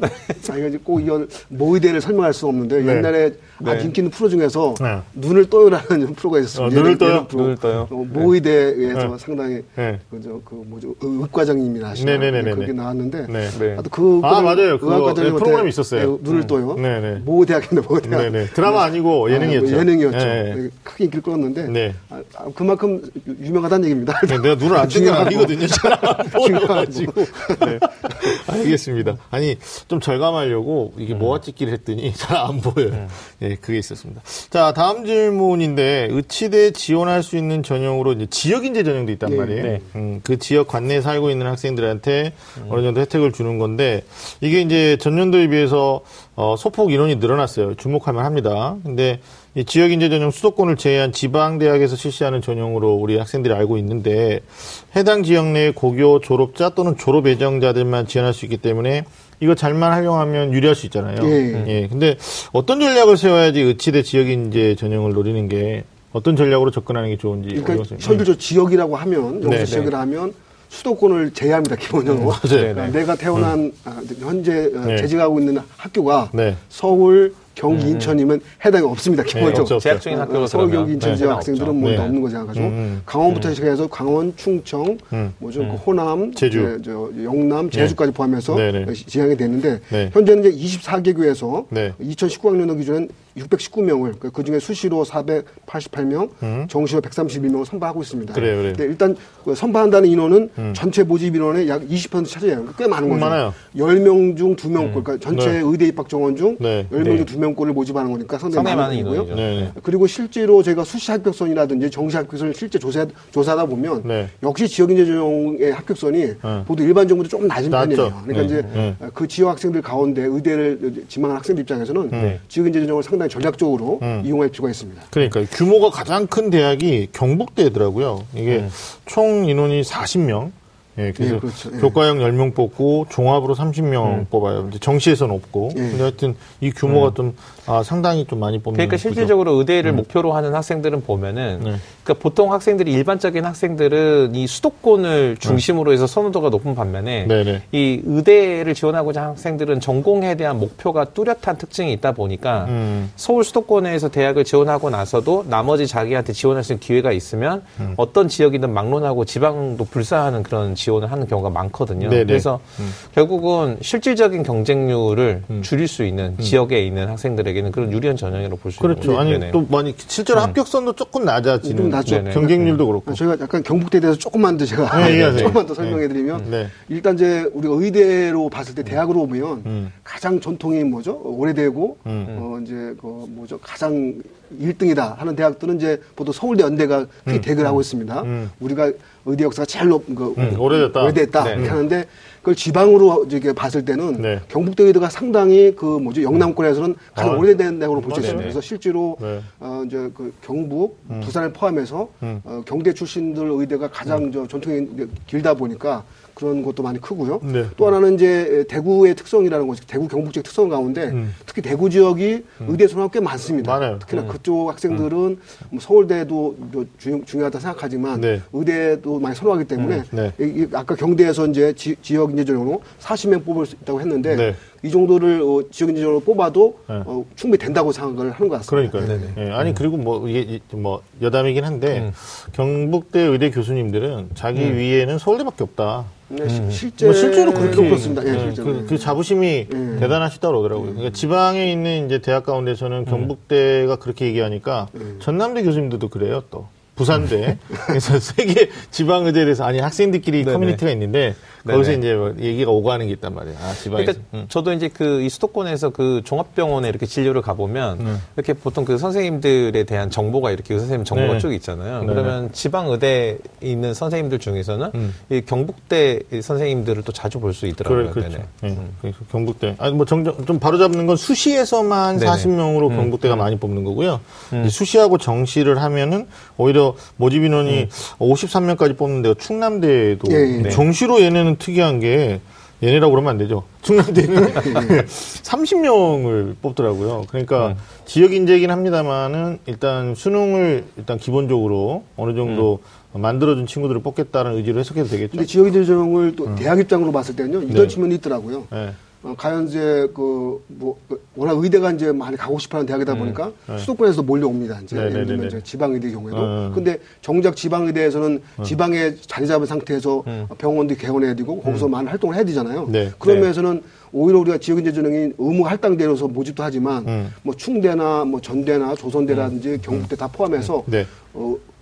아니, 꼭 이건 모의대를 설명할 수 없는데 옛날에 아주 인기 있는 프로 중에서 눈을 떠요라는 프로가 있었습니다. 눈을 떠요? 눈을 떠요. 모의대에서 상당히 그 뭐죠 의과장님이 하시는 그게 나왔는데 그 맞아요. 그 프로그램이 있었어요. 눈을 떠요. 모의대학인데 모의대학. 드라마 아니고 예능이었죠. 예능이었죠. 크게 인기를 끌었는데 그만큼 유명하다는 얘기입니다. 내가 눈을 안 뜬 게 아니거든요. 잘 안 보여가지고. 알겠습니다. 아니 좀 절감하려고 이게 모아찍기를 했더니 잘 안 보여요. 예, 그게 있었습니다. 자, 다음 질문인데 의치대 지원할 수 있는 전형으로 이제 지역인재 전형도 있단 말이에요. 그 지역 관내에 살고 있는 학생들한테 어느 정도 혜택을 주는 건데 이게 이제 전년도에 비해서 소폭 인원이 늘어났어요. 주목할만 합니다. 근데 이 지역인재 전형 수도권을 제외한 지방대학에서 실시하는 전형으로 우리 학생들이 알고 있는데 해당 지역 내 고교 졸업자 또는 졸업 예정자들만 지원할 수 있기 때문에 이거 잘만 활용하면 유리할 수 있잖아요. 예. 근데 어떤 전략을 세워야지 의치대 지역인재 전형을 노리는 게 어떤 전략으로 접근하는 게 좋은지. 그러니까 설교조 지역이라고 하면 여기서 지역이라 하면 수도권을 제외합니다. 기본적으로. 내가 태어난 현재 재직하고 있는 학교가 서울, 경기, 인천이면 해당이 없습니다. 기본적으로. 재학 중인 학교로 서울, 경기, 인천 지역 학생들은 뭐 없는 거지 해가지고 강원부터 시작해서 강원, 충청, 뭐죠 그 호남, 제주, 영남, 제주까지 포함해서 지향이 됐는데 현재는 이제 24개교에서 2019학년도 기준은 619명을 그 중에 수시로 488명, 정시로 131명을 선발하고 있습니다. 그래. 일단 선발한다는 인원은 전체 모집 인원의 약 20% 차지해요. 꽤 많은 거죠. 많아요. 10명 중 2명 꼴, 그러니까 전체 의대 입학 정원 중 10명 중 2명 꼴을 모집하는 거니까 상당히 많은 인원이고요. 그리고 실제로 저희가 수시 합격선이라든지 정시 합격선을 실제 조사하다 보면 역시 지역인재 전형의 합격선이 보통 일반 정보도 조금 낮은 편이에요. 그러니까 이제 그 지역 학생들 가운데 의대를 지망한 학생들 입장에서는 지역인재 전형을 상당히 전략적으로 이용할 필요가 있습니다. 그러니까 규모가 가장 큰 대학이 경북대더라고요. 이게 총 인원이 40명. 예, 그래서 교과형 10명 뽑고 종합으로 30명 뽑아요. 이제 정시에서는 없고. 근데 하여튼 이 규모가 좀 상당히 좀 많이 뽑는. 그러니까 실질적으로 의대를 목표로 하는 학생들은 보면은 그러니까 보통 학생들이 일반적인 학생들은 이 수도권을 중심으로 해서 선호도가 높은 반면에 이 의대를 지원하고자 하는 학생들은 전공에 대한 목표가 뚜렷한 특징이 있다 보니까 서울 수도권에서 대학을 지원하고 나서도 나머지 자기한테 지원할 수 있는 기회가 있으면 어떤 지역이든 막론하고 지방도 불사하는 그런 지원을 하는 경우가 많거든요. 그래서 결국은 실질적인 경쟁률을 줄일 수 있는 지역에 있는 학생들에게는 그런 유리한 전형이라고 볼 수 있는 거죠. 그렇죠. 아니 또 많이 실제로 합격선도 조금 낮아지는 경쟁률도 그렇고. 제가 약간 경북대에 대해서 조금만 더 제가 조금만 더 설명해드리면 일단 이제 우리가 의대로 봤을 때 대학으로 오면 가장 전통이 뭐죠? 오래되고 이제 그 뭐죠? 가장 1등이다 하는 대학들은 이제 보통 서울대, 연대가 크게 대결하고 있습니다. 우리가 의대 역사가 제일 오래됐다 이렇게 하는데 그걸 지방으로 이렇게 봤을 때는 네. 경북대 의대가 상당히 그 뭐지 영남권에서는 가장 오래된 대학으로 볼 수 있습니다. 그래서 실제로 네. 이제 그 경북, 부산을 포함해서 경대 출신들 의대가 가장 저 전통이 길다 보니까 그런 것도 많이 크고요. 네. 또 하나는 이제 대구의 특성이라는 것이 대구 경북 지역 특성 가운데 특히 대구 지역이 의대 선호가 꽤 많습니다. 많아요. 특히나 그쪽 학생들은 뭐 서울대도 중요하다 생각하지만 네. 의대도 많이 선호하기 때문에 네. 아까 경대에서 이제 지역 인재전형으로 40명 뽑을 수 있다고 했는데 네. 이 정도를 지역 인재전형으로 뽑아도 네. 충분히 된다고 생각을 하는 것 같습니다. 그러니까요. 네. 네. 네. 아니 그리고 뭐 이게 뭐 여담이긴 한데 경북대 의대 교수님들은 자기 위에는 서울대밖에 없다. 네, 실제로 그렇게 그렇습니다. 예, 그 자부심이 대단하시다고 그러더라고요. 그러니까 지방에 있는 이제 대학 가운데서는 경북대가 그렇게 얘기하니까 전남대 교수님들도 그래요. 또 부산대 그래서 세계 지방 의대에 대해서 아니 학생들끼리 네네. 커뮤니티가 있는데 거기서 이제 얘기가 오고 하는 게 있단 말이에요. 아, 지방에서. 그러니까 저도 이제 그 이 수도권에서 그 종합병원에 이렇게 진료를 가보면 이렇게 보통 그 선생님들에 대한 정보가 이렇게 의사 선생님 정보가 쭉 있잖아요. 그러면 지방 의대에 있는 선생님들 중에서는 이 경북대 선생님들을 또 자주 볼 수 있더라고요. 그렇죠. 그래서 경북대. 아니 뭐 정정 좀 바로 잡는 건 수시에서만 40명으로 경북대가 많이 뽑는 거고요. 수시하고 정시를 하면은 오히려 모집 인원이 53명까지 뽑는데요. 충남대도 정시로 얘네는 특이한 게 얘네라고 그러면 안 되죠. 충남대는 30명을 뽑더라고요. 그러니까 지역 인재이긴 합니다만은 일단 수능을 일단 기본적으로 어느 정도 만들어준 친구들을 뽑겠다는 의지로 해석해도 되겠죠. 근데 지역 인재 전형을 또 대학 입장으로 봤을 때는요 이런 측면이 있더라고요. 네. 과연 이제 그뭐 워낙 의대가 이제 많이 가고 싶어하는 대학이다 보니까 수도권에서 몰려옵니다. 이제 예를 들면 이제 지방 의대 경우에도. 근데 정작 지방 의대에서는 지방에 자리 잡은 상태에서 병원도 개원해야 되고 거기서 많은 활동을 해야 되잖아요. 네. 그런 면에서는 오히려 우리가 지역 인재 전형이 의무 할당대로서 모집도 하지만 뭐 충대나 뭐 전대나 조선대라든지 경북대 다 포함해서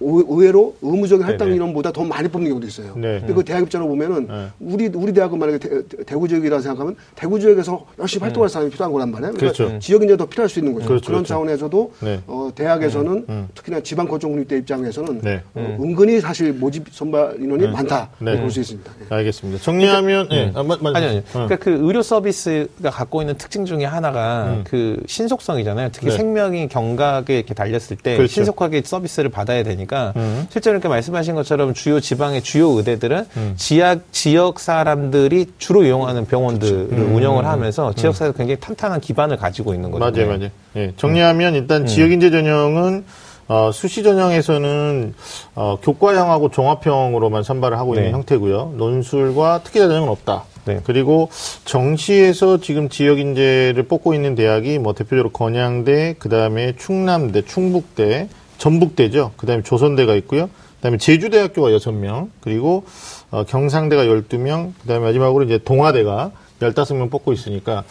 의외로 의무적인 할당 인원보다 더 많이 뽑는 경우도 있어요. 네. 근데 그 대학 입장으로 보면은 우리 대학은 만약에 대구 지역이라고 생각하면 대구 지역에서 열심히 활동할 사람이 필요한 거란 말이에요. 그러니까 그렇죠. 지역 인재가 더 필요할 수 있는 거죠. 그렇죠. 그런 차원에서도 대학에서는 특히나 지방 거점국립대 입장에서는 은근히 사실 모집 선발 인원이 많다 볼 수 있습니다. 네. 알겠습니다. 정리하면 그러니까 그 의료 서비스가 갖고 있는 특징 중에 하나가 그 신속성이잖아요. 특히 생명이 경각에 이렇게 달렸을 때 그렇죠. 신속하게 서비스를 받아야 되니까 실제로 이렇게 말씀하신 것처럼 주요 지방의 주요 의대들은 지역 사람들이 주로 이용하는 병원들을 운영을 하면서 지역 사회에서 굉장히 탄탄한 기반을 가지고 있는 거죠. 맞아요, 맞아요. 예, 정리하면 일단 지역 인재 전형은 수시 전형에서는 교과형하고 종합형으로만 선발을 하고 있는 형태고요. 논술과 특기자 전형은 없다. 네. 그리고 정시에서 지금 지역 인재를 뽑고 있는 대학이 뭐 대표적으로 건양대, 그다음에 충남대, 충북대, 전북대죠. 그다음에 조선대가 있고요. 그다음에 제주대학교가 6명, 그리고 경상대가 12명, 그다음에 마지막으로 이제 동아대가 15명 뽑고 있으니까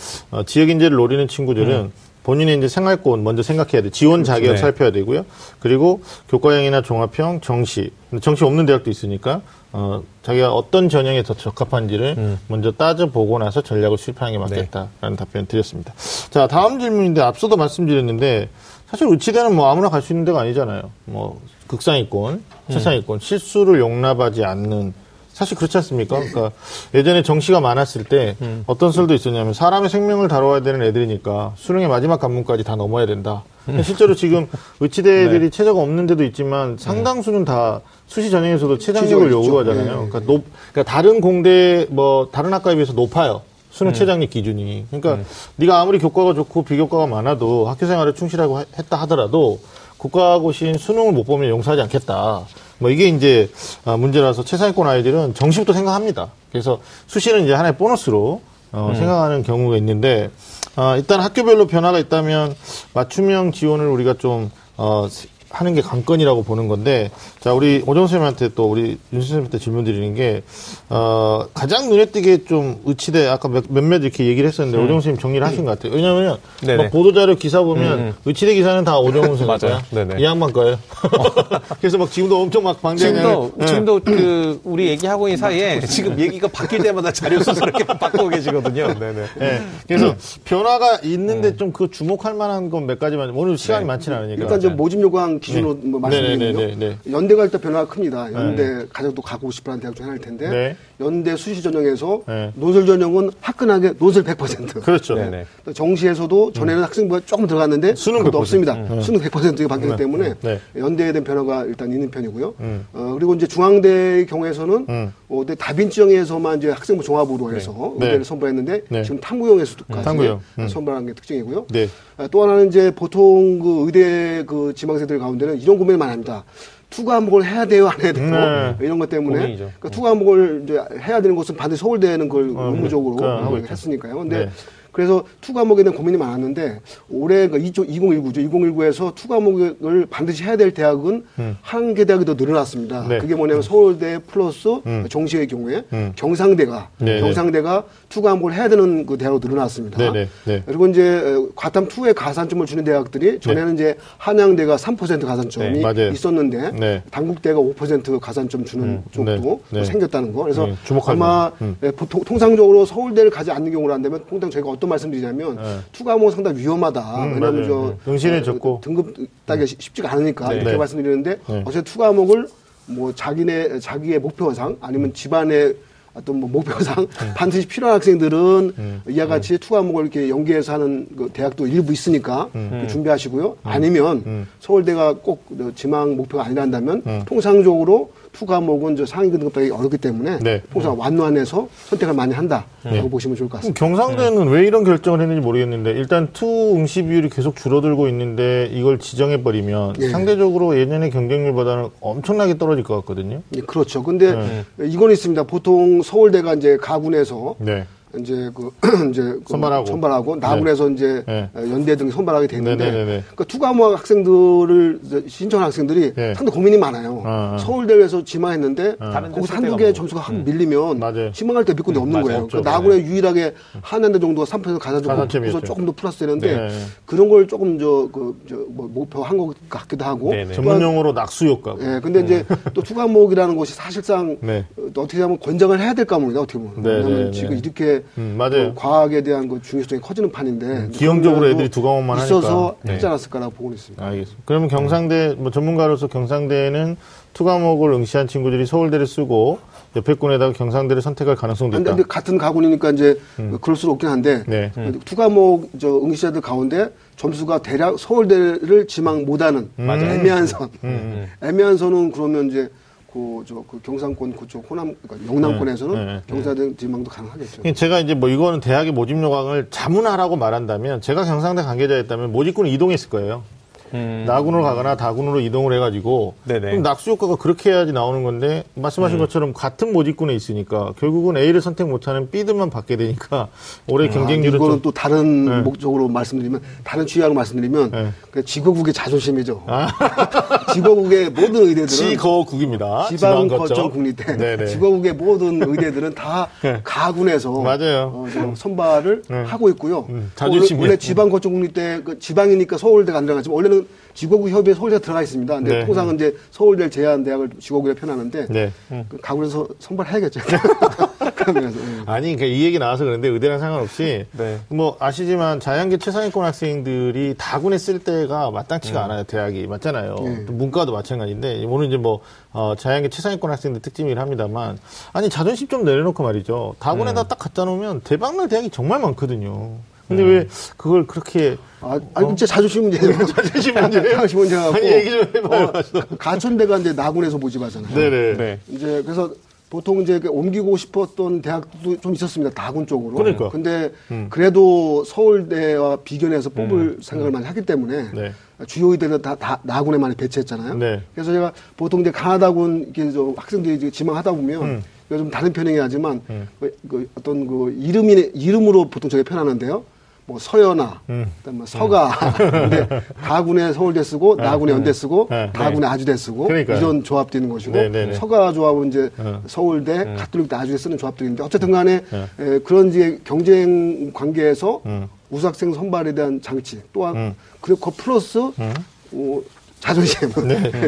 지역 인재를 노리는 친구들은 본인의 이제 생활권 먼저 생각해야 돼. 지원 자격 그렇지, 살펴야 되고요. 그리고 교과형이나 종합형, 정시 없는 대학도 있으니까 자기가 어떤 전형에 더 적합한지를 먼저 따져보고 나서 전략을 수립하는 게 맞겠다라는 답변 드렸습니다. 자, 다음 질문인데 앞서도 말씀드렸는데 사실 의치대는 뭐 아무나 갈 수 있는 데가 아니잖아요. 뭐 극상위권, 최상위권, 실수를 용납하지 않는 사실 그렇지 않습니까? 그러니까 예전에 정시가 많았을 때 어떤 설도 있었냐면 사람의 생명을 다뤄야 되는 애들이니까 수능의 마지막 관문까지 다 넘어야 된다. 실제로 지금 의치대 애들이 최저가 없는 데도 있지만 상당수는 다 수시 전형에서도 최장력을 요구하잖아요. 그러니까 그러니까 다른 공대 뭐 다른 학과에 비해서 높아요. 수능 최장력 기준이. 그러니까 네가 아무리 교과가 좋고 비교과가 많아도 학교 생활에 충실하고 했다 하더라도 국가고시인 수능을 못 보면 용서하지 않겠다. 뭐 이게 이제 문제라서 최상위권 아이들은 정시부터 생각합니다. 그래서 수시는 이제 하나의 보너스로 생각하는 경우가 있는데 일단 학교별로 변화가 있다면 맞춤형 지원을 우리가 좀 하는 게 관건이라고 보는 건데 자 우리 오정훈 선생님한테 또 우리 윤 선생님한테 질문 드리는 게 가장 눈에 띄게 좀 의치대 아까 몇몇 이렇게 얘기를 했었는데 오정훈 선생님 정리를 하신 것 같아요. 왜냐하면 막 보도자료 기사 보면 의치대 기사는 다 오정훈 선생님 거야. 이 양반 거예요. 그래서 막 지금도 엄청 막 방대하냐고 지금도 그 우리 얘기하고 있는 사이에 지금 얘기가 바뀔 때마다 자료 수술 이렇게 바꾸고 계시거든요. 네네. 네. 그래서 변화가 있는데 좀 그 주목할 만한 건 몇 가지만 오늘 시간이 많지는 않으니까 일단 좀 모집 요강 지금 기준으로 네. 뭐 말씀드리면요. 연대가 일단 변화가 큽니다. 연대 가장 또 가고 싶어하는 대학 중 하나일 텐데 연대 수시 전형에서 논술 전형은 화끈하게 논술 100%. 그렇죠. 정시에서도 전에는 학생부가 조금 들어갔는데 수능 100%. 없습니다. 수능 100%가 바뀌기 때문에 연대에 대한 변화가 일단 있는 편이고요. 그리고 이제 중앙대의 경우에서는 다빈치형에서만 이제 학생부 종합으로 해서 의대를 선발했는데 지금 탐구형에서도까지 선발한 게 특징이고요. 또 하나는 이제 보통 그 의대 그 지망생들 가운데는 이런 고민을 많이 합니다. 투 과목을 해야 돼요, 안 해야 돼요? 이런 것 때문에. 그러니까 투 과목을 이제 해야 되는 것은 반드시 서울대는 그걸 의무적으로 했으니까요. 근데 그래서 투 과목에 대한 고민이 많았는데 올해 2019죠. 2019에서 투 과목을 반드시 해야 될 대학은 한 개 대학이 더 늘어났습니다. 그게 뭐냐면 서울대 플러스 정시의 경우에 경상대가 투 과목을 해야 되는 그 대학으로 늘어났습니다. 그리고 이제 과탐 2의 가산점을 주는 대학들이 전에는 이제 한양대가 3% 가산점이 있었는데 단국대가 5% 가산점 주는 쪽도 생겼다는 거. 그래서 아마 보통 통상적으로 서울대를 가지 않는 경우를 한다면 통상 저희가 어떤 말씀드리냐면 투과목은 상당히 위험하다. 왜냐하면 응시해졌고 등급 따기가 쉽지가 않으니까 이렇게 말씀드리는데 어쨌든 투과목을 뭐 자기의 목표상 아니면 집안의 어떤 뭐 목표상 반드시 필요한 학생들은 이와 같이 투과목을 이렇게 연계해서 하는 그 대학도 일부 있으니까 준비하시고요. 아니면 서울대가 꼭 지망 목표가 아니라 한다면 통상적으로 투 과목은 저 상위 등급 따기 어렵기 때문에 통상 완화해서 선택을 많이 한다라고 보시면 좋을 것 같습니다. 경상대는 왜 이런 결정을 했는지 모르겠는데 일단 투 응시 비율이 계속 줄어들고 있는데 이걸 지정해버리면 상대적으로 예전의 경쟁률보다는 엄청나게 떨어질 것 같거든요. 그렇죠. 근데 이건 있습니다. 보통 서울대가 이제 가군에서 이제 선발하고 나군에서 이제 연대 등 선발하게 되는데 그 투과목 학생들을 신청한 학생들이 상당히 고민이 많아요. 서울대에서 지망했는데 거기서 한두 개 점수가 확 밀리면 지망할 때 믿고 없는 거예요. 나군에 유일하게 한양대 정도가 3% 가산점으로서 조금 더 플러스 되는데 그런 걸 조금 목표한 것 같기도 하고 전문용어로 낙수 효과. 예, 근데 이제 또 투과목이라는 것이 사실상 어떻게 하면 권장을 해야 될 과목이다 어떻게 보면. 왜냐하면 지금 이렇게 과학에 대한 그 중요성이 커지는 판인데 기형적으로 애들이 두 과목만 있어서 하지 않았을까라고 보고 있습니다. 알겠습니다. 그러면 경상대 뭐 전문가로서 경상대는 투 과목을 응시한 친구들이 서울대를 쓰고 옆에 군에다가 경상대를 선택할 가능성도 있다. 근데 같은 가군이니까 이제 그럴 수는 없긴 한데 투 과목 응시자들 가운데 점수가 대략 서울대를 지망 못하는 애매한 선, 애매한 선은 그러면 이제. 경상권 그쪽 호남 그러니까 영남권에서는 경상대 지망도 가능하겠죠. 제가 이제 뭐 이거는 대학의 모집 요강을 자문하라고 말한다면 제가 경상대 관계자였다면 모집군을 이동했을 거예요. 나군으로 가거나 다군으로 이동을 해가지고 그럼 낙수 효과가 그렇게 해야지 나오는 건데 말씀하신 것처럼 같은 모집군에 있으니까 결국은 A를 선택 못하는 B들만 받게 되니까 올해 경쟁률은 이거는 또 다른 목적으로 말씀드리면 다른 취향으로 말씀드리면 지거국의 자존심이죠. 지거국의 모든 의대들은 지거국입니다. 지방거점국립대 지거국의 모든 의대들은 다 가군에서 선발을 하고 있고요. 원래 지방거점국립대 지방이니까 서울대가 안 들어가지만 원래는 지구구 협의에 서울대가 들어가 있습니다. 근데 통상은 이제 서울대를 제외한 대학을 지구구에 편하는데 가군에서 선발해야겠죠. 아니, 그러니까 이 얘기 나와서 그런데 의대랑 상관없이 뭐 아시지만 자연계 최상위권 학생들이 다군에 쓸 때가 마땅치가 않아요. 대학이 맞잖아요. 또 문과도 마찬가지인데 오늘 이제 뭐 자연계 최상위권 학생들 특징이긴 합니다만 아니 자존심 좀 내려놓고 말이죠. 다군에다 딱 갖다 놓으면 대박날 대학이 정말 많거든요. 근데 왜 그걸 그렇게 진짜 자존심 문제예요. 자존심 문제예요. 자존심 문제하고 아니 얘기 좀 해봐요. 가천대가 이제 나군에서 모집하잖아요. 이제 그래서 보통 이제 옮기고 싶었던 대학도 좀 있었습니다. 다군 쪽으로. 근데 그래도 서울대와 비견해서 뽑을 생각을 많이 하기 때문에 주요 의대는 다 나군에 많이 배치했잖아요. 그래서 제가 보통 이제 강하다군 학생들이 이제 지망하다 보면. 좀 다른 편이긴 하지만 어떤 이름으로 보통 저게 편하는데요. 뭐 서연아, 뭐 서가, 근데 가군에 서울대 쓰고 나군에 연대 쓰고 다군에 아주대 쓰고 이런 조합도 있는 것이고 서가 조합은 이제 서울대, 가톨릭대, 아주대 쓰는 조합도 있는데 어쨌든 간에 그런 이제 경쟁 관계에서 우수학생 선발에 대한 장치 또한 그리고 플러스 자존심에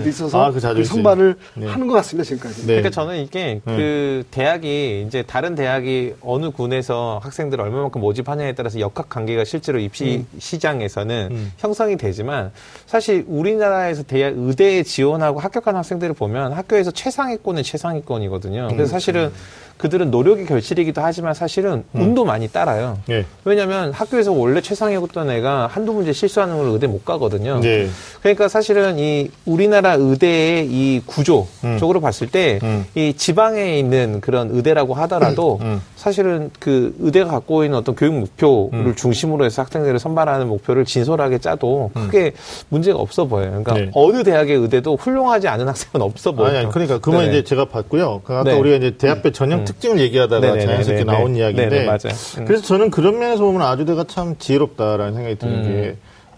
있어서 자존심. 선발을 하는 것 같습니다, 지금까지. 그러니까 저는 이게 그 대학이 이제 다른 대학이 어느 군에서 학생들을 얼마만큼 모집하냐에 따라서 역학 관계가 실제로 입시 시장에서는 형성이 되지만 사실 우리나라에서 의대에 지원하고 합격한 학생들을 보면 학교에서 최상위권은 최상위권이거든요. 그래서 사실은 그들은 노력이 결실이기도 하지만 사실은 운도 많이 따라요. 예. 왜냐하면 학교에서 원래 최상위였던 애가 한두 문제 실수하는 걸 의대 못 가거든요. 예. 그러니까 사실은 이 우리나라 의대의 이 구조적으로 봤을 때 이 지방에 있는 그런 의대라고 하더라도 사실은 그 의대가 갖고 있는 어떤 교육 목표를 중심으로 해서 학생들을 선발하는 목표를 진솔하게 짜도 크게 문제가 없어 보여요. 그러니까 네. 어느 대학의 의대도 훌륭하지 않은 학생은 없어 보여요. 아니, 그러니까 그건 이제 제가 봤고요. 아까 네. 우리가 이제 대학별 전형 특징을 얘기하다가 네네네, 자연스럽게 네네, 나온 네네, 이야기인데 네네, 맞아요. 그래서 저는 그런 면에서 보면 아주대가 참 지혜롭다라는 생각이 드는 게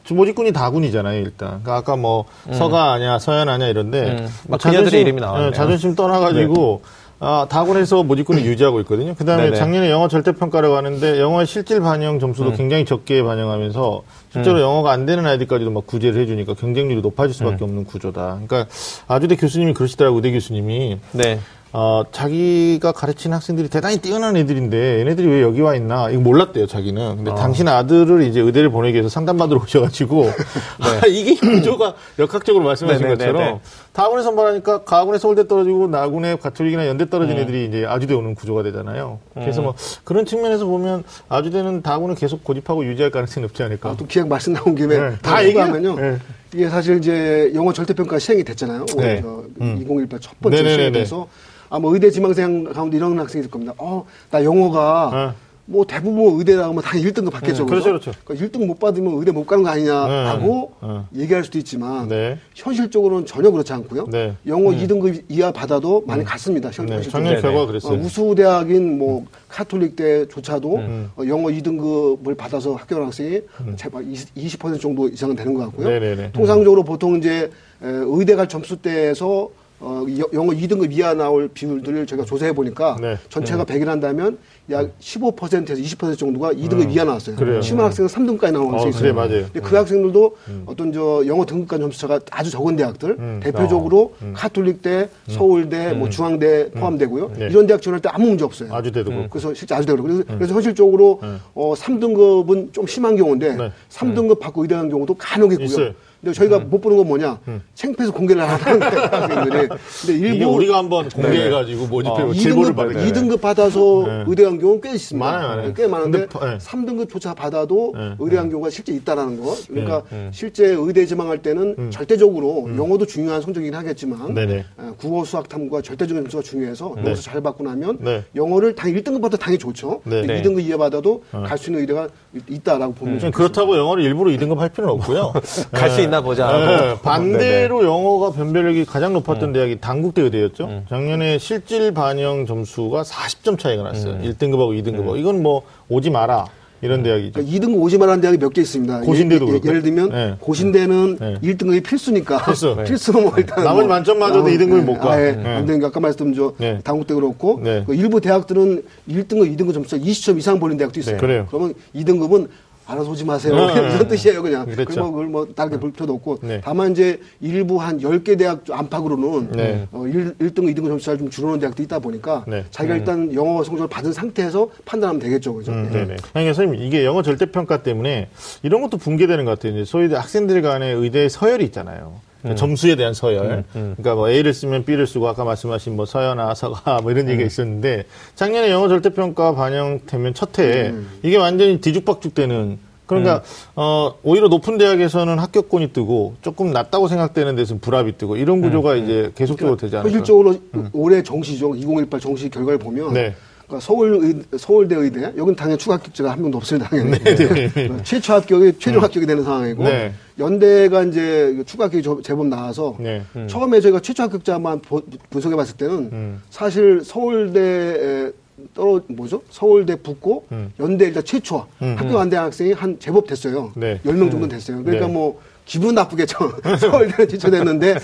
모집군이 다군이잖아요. 일단 그러니까 아까 뭐 서가 아냐 서현 아냐 이런데 뭐 자존심, 이름이 나왔네요. 자존심 떠나가지고 다군에서 모집군을 유지하고 있거든요. 그다음에 네네. 작년에 영어 절대평가라고 하는데 영어의 실질 반영 점수도 굉장히 적게 반영하면서 실제로 영어가 안 되는 아이들까지도 막 구제를 해주니까 경쟁률이 높아질 수밖에 없는 구조다. 그러니까 아주대 교수님이 그러시더라고요. 의대 교수님이. 네. 자기가 가르치는 학생들이 대단히 뛰어난 애들인데 얘네들이 왜 여기 와 있나 이거 몰랐대요 자기는. 근데 당신 아들을 이제 의대를 보내기 위해서 상담받으러 오셔가지고 네. 아, 이게 구조가 역학적으로 말씀하신 네네, 것처럼 네네. 다군에 선발하니까 가군에 서울대 떨어지고 나군에 가톨릭이나 연대 떨어진 애들이 이제 아주대 오는 구조가 되잖아요. 그래서 뭐 그런 측면에서 보면 아주대는 다군을 계속 고집하고 유지할 가능성이 높지 않을까. 또 기왕 말씀 나온 김에 네. 다 얘기하면요. 네. 이게 사실 이제 영어 절대평가 시행이 됐잖아요. 네. 2018 첫 번째 시행돼서. 아마 의대 지망생 가운데 이런 학생이 있을 겁니다. 나 영어가 뭐 대부분 의대 나가면 다 1등급 받겠죠. 그렇죠. 그러니까 1등 못 받으면 의대 못 가는 거 아니냐라고 얘기할 수도 있지만 네. 현실적으로는 전혀 그렇지 않고요. 네. 영어 2등급 이하 받아도 많이 갔습니다. 현실적으로. 결과가 그랬어요. 우수 대학인 뭐 가톨릭대조차도 영어 2등급을 받아서 합격한 학생이 제발 20% 정도 이상은 되는 것 같고요. 네네네. 통상적으로 보통 이제 의대 갈 점수대에서 영어 2등급 이하 나올 비율들을 저희가 조사해 보니까 네. 전체가 100을 한다면 약 15%에서 20% 정도가 2등급 이하 나왔어요. 그래요. 심한 학생은 3등급까지 나온 학생이 있어요. 그래, 맞아요. 근데 그 학생들도 어떤 영어 등급간 점수차가 아주 적은 대학들 대표적으로 가톨릭대, 서울대, 뭐 중앙대 포함되고요. 네. 이런 대학 지원할 때 아무 문제 없어요. 아주대도 그렇고. 그래서 실제 아주대도 그렇고. 그래서 현실적으로 3등급은 좀 심한 경우인데 3등급 받고 의대한 경우도 간혹 있고요. 있어요. 근데 저희가 못 보는 건 뭐냐? 창피해서 공개를 안 하는 학생들이. 근데 일부 우리가 한번 공개해가지고 모집해 제보를 받은 2등급 받아서 의대 간 경우는 꽤 있습니다. 많아요. 꽤 많은데 3등급조차 받아도 의대 간 경우가 실제 있다라는 거. 그러니까 실제 의대 지망할 때는 절대적으로 영어도 중요한 성적이긴 하겠지만 국어, 수학, 탐구가 절대적인 점수가 중요해서 여기서 잘 받고 나면 영어를 당연히 1등급보다 당연히 좋죠. 근데 2등급 이하 받아도 갈 수 있는 의대가 있다라고 보면 그렇다고 영어를 일부러 2등급 할 필요는 없고요. 갈 수 있는 보자. 네, 반대로 네네. 영어가 변별력이 가장 높았던 대학이 단국대 의대였죠. 작년에 실질 반영 점수가 40점 차이가 났어요. 1등급하고 2등급하고. 이건 뭐 오지 마라. 이런 대학이죠. 그러니까 2등급 오지 말라는 대학이 몇 개 있습니다. 고신대도 그렇고. 예를 들면 네. 고신대는 네. 1등급이 필수니까. 필수 뭐 일단 나머지 뭐, 만점마저도 2등급을 못 가. 안 되니까 아까 말씀드린 저 단국대 그렇고 그 일부 대학들은 1등급, 2등급 점수 20점 이상 벌린 대학도 있어요. 그래요. 그러면 2등급은 알아서 오지 마세요. 그런 뜻이에요, 그냥. 그렇죠. 그리고 그걸 뭐 다르게 볼 필요도 없고. 다만 이제 일부 한 10개 대학 안팎으로는 1등급, 2등급 점수를 좀 줄여놓은 대학도 있다 보니까 자기가 일단 영어 성적을 받은 상태에서 판단하면 되겠죠, 그죠? 네네. 그러니까 선생님, 이게 영어 절대평가 때문에 이런 것도 붕괴되는 것 같아요. 이제 소위 학생들 간에 의대의 서열이 있잖아요. 점수에 대한 서열. 그러니까 뭐 A를 쓰면 B를 쓰고 아까 말씀하신 뭐 서연아, 서가 뭐 이런 얘기가 있었는데 작년에 영어 절대평가 반영되면 첫 해에 이게 완전히 뒤죽박죽되는 그러니까 오히려 높은 대학에서는 합격권이 뜨고 조금 낮다고 생각되는 데서는 불합이 뜨고 이런 구조가 이제 계속적으로 되지 않을까. 실질적으로 올해 정시죠. 2018 정시 결과를 보면 그러니까 서울대 의대 여긴 당연히 추가 합격자가 한 명도 없습니다. 당연히 최초 합격이 최종 합격이 되는 상황이고 연대가 이제 추가 합격이 제법 나와서 처음에 저희가 최초 합격자만 분석해봤을 때는 사실 서울대 서울대 붙고 연대 일단 최초 합격 안 된 학생이 한 제법 됐어요. 10명 정도 됐어요. 그러니까 뭐 기분 나쁘겠죠. 서울대는 지쳐됐는데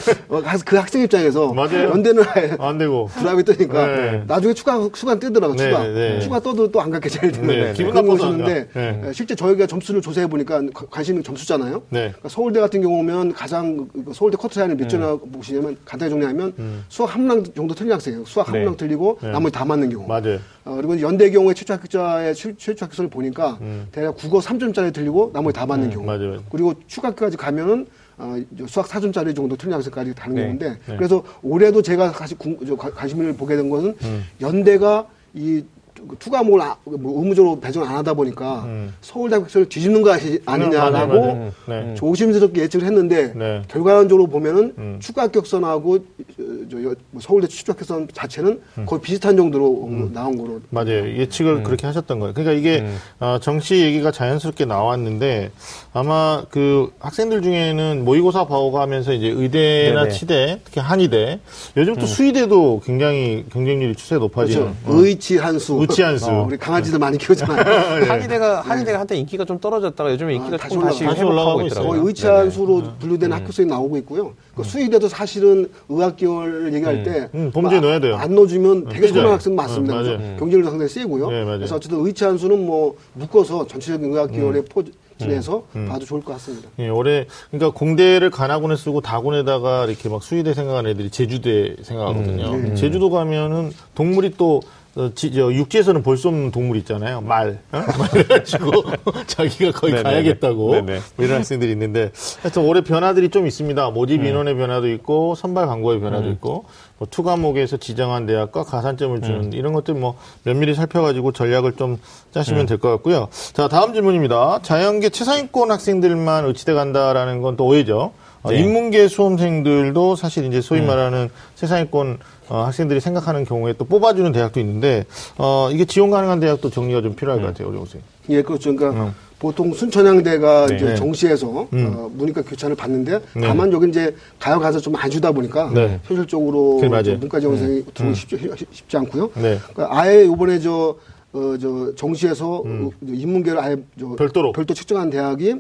그 학생 입장에서 맞아요. 연대는 안 되고 불합이 뜨니까 나중에 추가 뜨더라고. 추가 떠도 또 안 갖게 제일 됐는데 기분 나쁘셨는데 실제 저희가 점수를 조사해 보니까 관심이 점수잖아요. 그러니까 서울대 같은 경우면 가장 서울대 커트라인을 몇 점이나 보시냐면 간단히 정리하면 수학 한 명 정도 틀린 학생이에요. 수학 한 명 틀리고 나머지 다 맞는 경우. 맞아요. 그리고 연대 경우에 최초 합격자의 최초 합격선을 보니까 대략 국어 3점짜리 틀리고 나머지 다 맞는 경우. 맞아요. 그리고 추가 합격까지 가면은 수학 4점짜리 정도 틀린 학생까지 다는 건데 그래서 올해도 제가 다시 관심을 보게 된 것은 연대가 이 투과목을 의무적으로 배정 안 하다 보니까 서울대 학교를 뒤집는 거 아니냐라고 조심스럽게 예측을 했는데 결과적으로 보면은 추가 합격선하고 서울대 추가 합격선 자체는 거의 비슷한 정도로 나온 거로. 맞아요. 예측을 그렇게 하셨던 거예요. 그러니까 이게 정시 얘기가 자연스럽게 나왔는데 아마 그 학생들 중에는 모의고사 봐오고 하면서 이제 의대나 치대, 특히 한의대, 요즘 또 수의대도 굉장히 경쟁률이 추세 높아지는. 그렇죠. 의치한수. 우리 강아지들 많이 키우잖아요. 한의대가 한때 인기가 좀 떨어졌다가 요즘에 인기가 다시 올라가고 있더라고요. 의치한수로 분류된 학교성이 나오고 있고요. 그 수의대도 사실은 의학계열 얘기할 때 범주에 넣어야 돼요. 안 넣어주면 되게 소망 학생 많습니다. 경쟁률도 상당히 세고요. 그래서 어쨌든 의치한수는 뭐 묶어서 전체적인 의학계열의 포진해서 봐도 좋을 것 같습니다. 예, 올해 그러니까 공대를 간학원에 쓰고 다군에다가 이렇게 막 수의대 생각하는 애들이 제주대 생각하거든요. 제주도 가면은 동물이 또 육지에서는 볼 수 없는 동물이 있잖아요. 말. 그래가지고 자기가 거의 가야겠다고 이런 학생들이 있는데 하여튼 올해 변화들이 좀 있습니다. 모집 인원의 변화도 있고 선발 광고의 변화도 있고 뭐 투과목에서 지정한 대학과 가산점을 주는 이런 것들 뭐 면밀히 살펴가지고 전략을 좀 짜시면 될 것 같고요. 자, 다음 질문입니다. 자연계 최상위권 학생들만 의치대 간다라는 건 또 오해죠. 인문계 수험생들도 사실 이제 소위 말하는 최상위권 학생들이 생각하는 경우에 또 뽑아주는 대학도 있는데 이게 지원 가능한 대학도 정리가 좀 필요할 것 같아요, 오정훈 선생님. 예, 그렇죠. 그러니까 보통 순천향대가 이제 정시에서 문과 교찬을 받는데 다만 여기 이제 가서 좀 안 주다 보니까 현실적으로 문과 지원생이 들어오기 쉽지 않고요. 그러니까 아예 이번에 정시에서 인문계를 아예 별도 책정한 대학이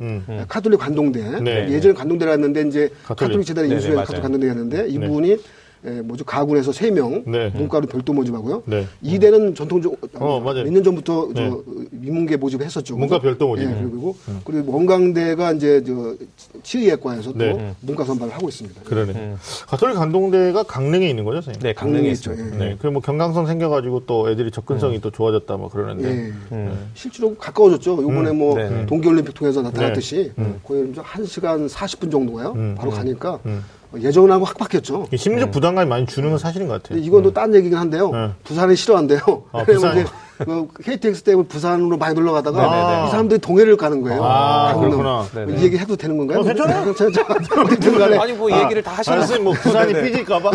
가톨릭 관동대. 예전에 관동대가 있는데 이제 가톨릭 재단이 인수해서 가톨릭 관동대가 있는데 이분이 가군에서 3명, 문과로 별도 모집하고요. 이대는 전통적으로 몇 년 전부터 인문계 모집을 했었죠. 문과 별도 모집. 예, 그리고 원광대가 이제 치의학과에서 또 문과 선발을 하고 있습니다. 그러네. 가톨릭 관동대가 강릉에 있는 거죠, 선생님? 네, 강릉에 있죠. 그리고 뭐 경강선 생겨가지고 또 애들이 접근성이 또 좋아졌다, 뭐 그러는데. 실제로 가까워졌죠. 요번에 뭐 동계올림픽 통해서 나타났듯이 거의 한 1시간 40분 정도가요. 바로 가니까. 예전하고 확 바뀌었죠. 심지어 부담감이 많이 주는 건 사실인 것 같아요. 이건 또 딴 얘기긴 한데요. 부산이 싫어한대요. 부산이. KTX 때문에 부산으로 많이 놀러 가다가 이 사람들이 동해를 가는 거예요. 그렇구나. 이 얘기 해도 되는 건가요? 괜찮아요. 아니 뭐 얘기를 다 하시는데 뭐 부산이 삐질까봐.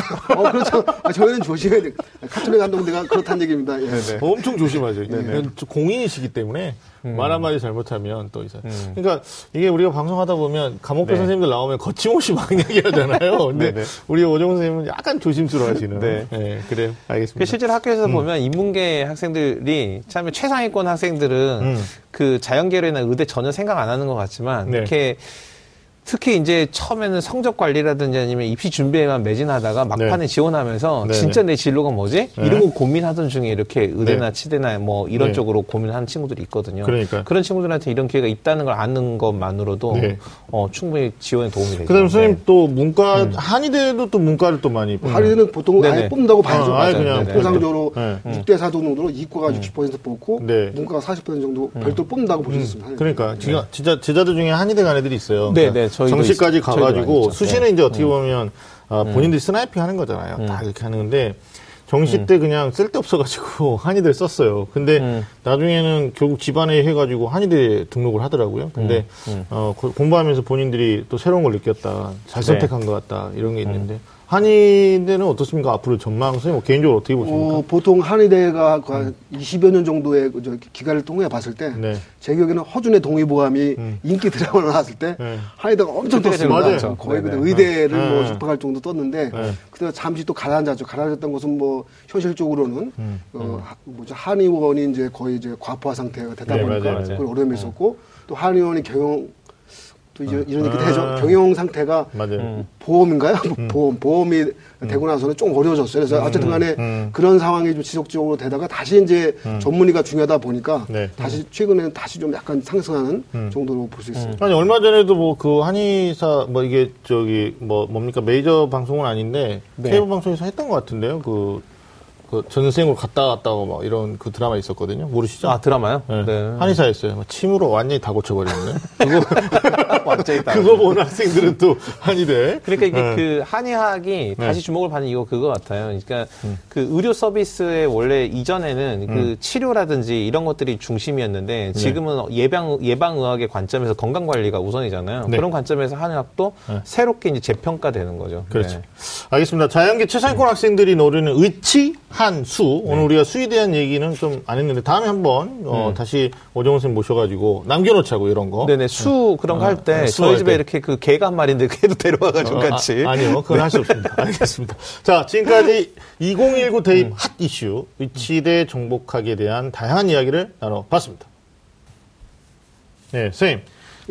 그렇죠. 저희는 조심해야 돼. 카톨릭 감독대가 그렇다는 얘기입니다. 예. 엄청 조심하죠. 공인이시기 때문에 말 한마디 잘못하면 또 이상. 그러니까 이게 우리가 방송하다 보면 감옥대 선생님들 나오면 거침없이 막 얘기하잖아요. 근데 우리 오정훈 선생님은 약간 조심스러워하시는. 그래요. 알겠습니다. 실제로 학교에서 보면 인문계 학생들이 참 최상위권 학생들은 그 자연계열이나 의대 전혀 생각 안 하는 것 같지만 이렇게 특히 이제 처음에는 성적 관리라든지 아니면 입시 준비에만 매진하다가 막판에 지원하면서 진짜 내 진로가 뭐지? 이러고 고민하던 중에 이렇게 의대나 치대나 뭐 이런 쪽으로 고민하는 친구들이 있거든요. 그러니까. 그런 친구들한테 이런 기회가 있다는 걸 아는 것만으로도 충분히 지원에 도움이 되죠. 그다음에 선생님 또 문과 한의대도 또 문과를 또 많이 뽑아요. 한의대는 보통 아예 뽑는다고 봐야죠. 아예 그냥 통상적으로 6대4 정도로 이과가 60% 뽑고 문과가 40% 정도 별도로 뽑는다고 보셨습니다. 그러니까 진짜 제자들 중에 한의대 간 애들이 있어요. 그러니까 정시까지 가가지고 수시는 이제 어떻게 보면 본인들이 스나이핑 하는 거잖아요. 다 이렇게 하는 건데 정시 때 그냥 쓸데없어가지고 한의대 썼어요. 근데 나중에는 결국 집안에 해가지고 한의대 등록을 하더라고요. 근데 공부하면서 본인들이 또 새로운 걸 느꼈다. 잘 선택한 것 같다. 이런 게 있는데 한의대는 어떻습니까? 앞으로 전망 뭐 개인적으로 어떻게 보십니까? 보통 한의대가 20여 년 정도의 기간을 통해 봤을 때 제 기억에는 허준의 동의보감이 인기 드라마로 나왔을 때 한의대가 엄청 떴습니다. 거의 의대를 뭐 접박할 정도 떴는데 그때 잠시 또 가라앉았죠. 가라앉았던 것은 뭐 현실적으로는 한의원이 이제 거의 이제 과포화 상태가 됐다 보니까 그걸 어려움이 있었고 또 한의원이 또 이런 얘기도 되죠. 경영 상태가 보험인가요? 보험이 되고 나서는 좀 어려워졌어요. 그래서 어쨌든 간에 그런 상황이 좀 지속적으로 되다가 다시 이제 전문의가 중요하다 보니까 다시 최근에는 다시 좀 약간 상승하는 정도로 볼 수 있습니다. 아니 얼마 전에도 뭐 그 한의사 뭐 이게 메이저 방송은 아닌데 케이블 방송에서 했던 것 같은데요. 그 전생으로 갔다고 막 이런 그 드라마 있었거든요. 모르시죠? 아, 드라마요? 네. 네. 한의사였어요. 막 침으로 완전히 다 고쳐버렸네. 그거 완전히 다. 그거 본 학생들은 또 한의대. 그러니까 이게 네. 그 한의학이 다시 주목을 받는 이유가 그거 같아요. 그러니까 그 의료 서비스의 원래 이전에는 그 치료라든지 이런 것들이 중심이었는데 지금은 네. 예방의학의 관점에서 건강 관리가 우선이잖아요. 네. 그런 관점에서 한의학도 네. 새롭게 이제 재평가되는 거죠. 그렇죠. 네. 알겠습니다. 자연계 최상위권 학생들이 노리는 의치 한수 오늘 네. 우리가 수에 대한 얘기는 좀 안 했는데 다음에 한번 다시 오정훈 선생님 모셔가지고 남겨놓자고 이런 거. 네네 수 그런 거 할 때 저희 집에 때. 이렇게 그 개가 한 마리인데 걔도 데려와가지고 같이. 아니요 그건 네. 할 수 없습니다. 알겠습니다. 자 지금까지 2019 대입 핫 이슈 의치대 정복학에 대한 다양한 이야기를 나눠봤습니다. 네 선생님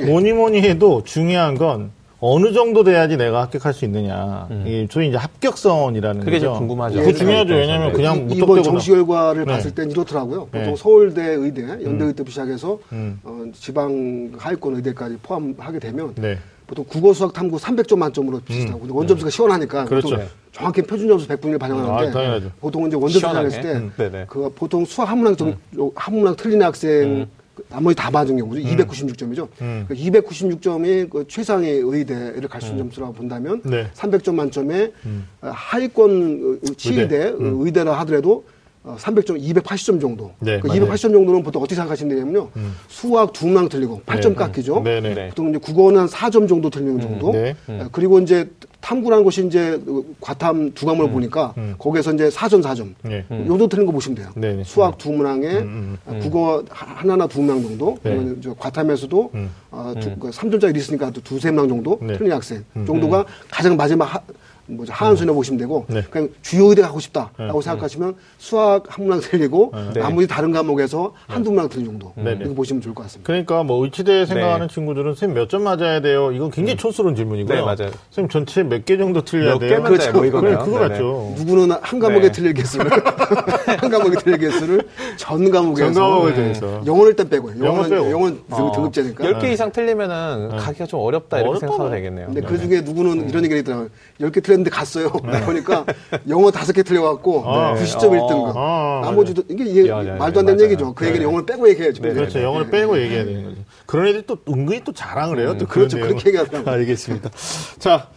뭐니뭐니 해도 중요한 건. 어느 정도 돼야지 내가 합격할 수 있느냐. 소위 이제 합격선이라는 거죠. 그게 좀 궁금하죠. 그게 중요하죠. 왜냐하면 그냥 무턱대고 이번 정시 결과를 봤을 땐 이렇더라고요. 보통 서울대, 의대, 연대의대부터 시작해서 지방 하위권 의대까지 포함하게 되면 보통 국어, 수학, 탐구 300점 만점으로 비슷하고 원점수가 시원하니까 그렇죠. 정확히 표준 점수 100분의 1 반영하는데 보통 이제 원점수 반영했을 때 그 보통 수학 한문학 틀린 학생 나머지 다 받은 경우죠. 296점이죠. 296점이 그 최상의 의대를 갈 수 있는 점수라고 본다면 300점 만점에 하위권 치의대, 의대라 하더라도 300점, 280점 정도. 네, 그 280점 정도는 보통 어떻게 생각하시냐면요. 수학 2만 틀리고 8점 깎이죠. 보통 이제 국어는 한 4점 정도 틀리는 정도. 그리고 이제 탐구라는 것이 이제 과탐 두 과목을 보니까 거기에서 이제 4점. 요도 틀린 거 보시면 돼요. 수학 두 문항에 국어 하나나 두 문항 정도. 과탐에서도 3점짜리 있으니까 또 두세 문항 정도 틀린 학생 정도가 가장 마지막 하한순에 보시면 되고 그냥 주요 의대 가고 싶다라고 생각하시면 수학 한 문항 틀리고 나머지 다른 과목에서 한두 문항 틀린 정도 이렇게 보시면 좋을 것 같습니다. 그러니까 뭐 의치대 생각하는 친구들은 선생님 몇 점 맞아야 돼요? 이건 굉장히 촌스러운 질문이고요. 네, 맞아요. 선생님 전체 몇 개 정도 틀려야 돼요? 몇 개만 뭐 이거네요. 그거 같죠. 누구는 한 과목에 틀릴 개수를 한 과목에 틀릴 개수를 전 과목에서 영어를 일단 빼고요. 영어는 등급제니까 10개 이상 틀리면은 가기가 좀 어렵다 이렇게 생각하면 되겠네요. 근데 그 중에 누구는 이런 얘기가 있더라고요. 10개 틀려 근데 갔어요. 보니까 영어 5개 틀려갖고 90점 1등급. 나머지도 이게 말도 안 되는 얘기죠. 그 얘기는 영어를 빼고 얘기해야죠. 그렇죠. 영어를 빼고 얘기해야 되는 거죠. 그런 애들이 또 은근히 또 자랑을 해요. 또 그렇죠. 그렇게 얘기하더라고요. 알겠습니다. 자,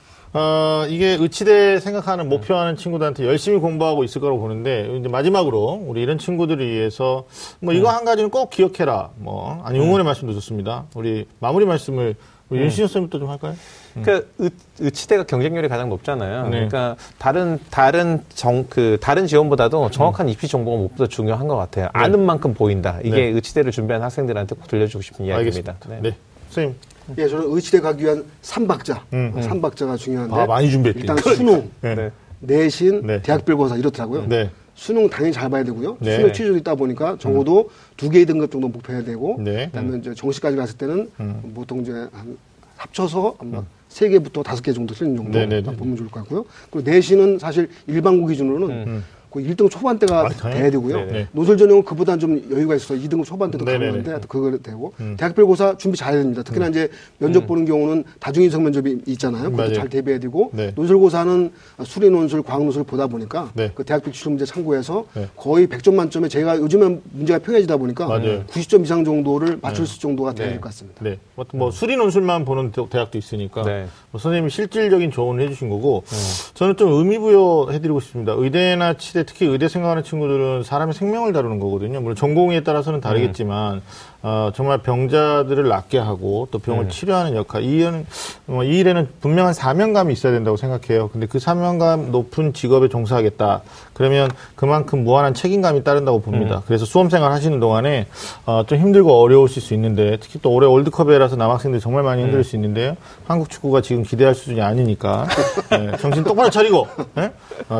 이게 의치대 생각하는 목표하는 친구들한테 열심히 공부하고 있을 거라고 보는데 이제 마지막으로 우리 이런 친구들을 위해서 뭐 이거 한 가지는 꼭 기억해라. 뭐 아니 응원의 말씀도 좋습니다. 우리 마무리 말씀을 우리 윤신혁 선생님부터 좀 할까요? 그러니까 의치대가 경쟁률이 가장 높잖아요. 그러니까 다른 지원보다도 정확한 입시 정보가 무엇보다 중요한 것 같아요. 아는 만큼 보인다. 이게 의치대를 준비한 학생들한테 꼭 들려주고 싶은 이야기입니다. 알겠습니다. 네, 선생님. 예, 저는 의치대 가기 위한 3박자, 3박자가 중요한데. 아, 많이 준비했죠. 일단 수능, 내신, 대학별고사 이렇더라고요. 수능 당연히 잘 봐야 되고요. 수능 취준이 있다 보니까 적어도 2개의 등급 정도 목표해야 되고, 그다음에 이제 정시까지 갔을 때는 보통 이제 한 합쳐서 아마 3개부터 5개 정도 틀린 정도 보면 좋을 것 같고요. 그리고 내신은 사실 일반고 기준으로는 1등 초반대가 돼야 되고요. 노설 전형은 그보다는 좀 여유가 있어서 2등 초반대도 가능한데 그걸 되고 대학별고사 준비 잘해야 됩니다. 특히나 이제 면접 보는 경우는 다중인성 면접이 있잖아요. 그것도 잘 대비해야 되고 노설고사는 수리 논술, 과학 논술 보다 보니까 그 대학별 기출 문제 참고해서 거의 100점 만점에 제가 요즘엔 문제가 평이해지다 보니까 90점 이상 정도를 맞출 수 정도가 돼야 될 것 같습니다. 네, 뭐 수리 논술만 보는 대학도 있으니까 뭐 선생님이 실질적인 조언을 해주신 거고 저는 좀 의미 부여해드리고 싶습니다. 의대나 치대 특히 의대 생각하는 친구들은 사람의 생명을 다루는 거거든요. 물론 전공에 따라서는 다르겠지만 정말 병자들을 낫게 하고 또 병을 치료하는 역할 이 일에는 분명한 사명감이 있어야 된다고 생각해요. 근데 그 사명감 높은 직업에 종사하겠다. 그러면 그만큼 무한한 책임감이 따른다고 봅니다. 그래서 수험생활 하시는 동안에 좀 힘들고 어려우실 수 있는데 특히 또 올해 월드컵이라서 남학생들이 정말 많이 힘들 수 있는데요. 한국 축구가 지금 기대할 수준이 아니니까 정신 똑바로 차리고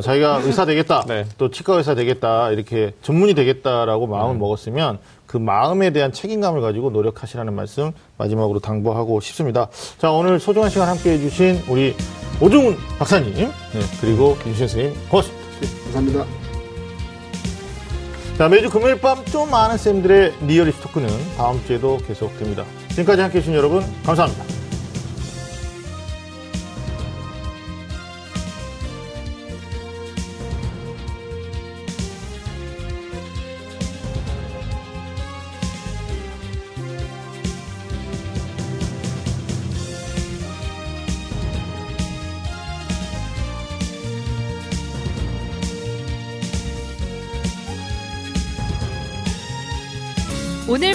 자기가 의사 되겠다. 또 치과 의사 되겠다. 이렇게 전문이 되겠다라고 마음을 먹었으면 그 마음에 대한 책임감을 가지고 노력하시라는 말씀 마지막으로 당부하고 싶습니다. 자, 오늘 소중한 시간 함께해 주신 우리 오정훈 박사님 그리고 윤신혁 선생님 고맙습니다. 감사합니다. 자, 매주 금요일 밤 좀 많은 쌤들의 리얼리스트 토크는 다음 주에도 계속됩니다. 지금까지 함께해 주신 여러분 감사합니다. 오늘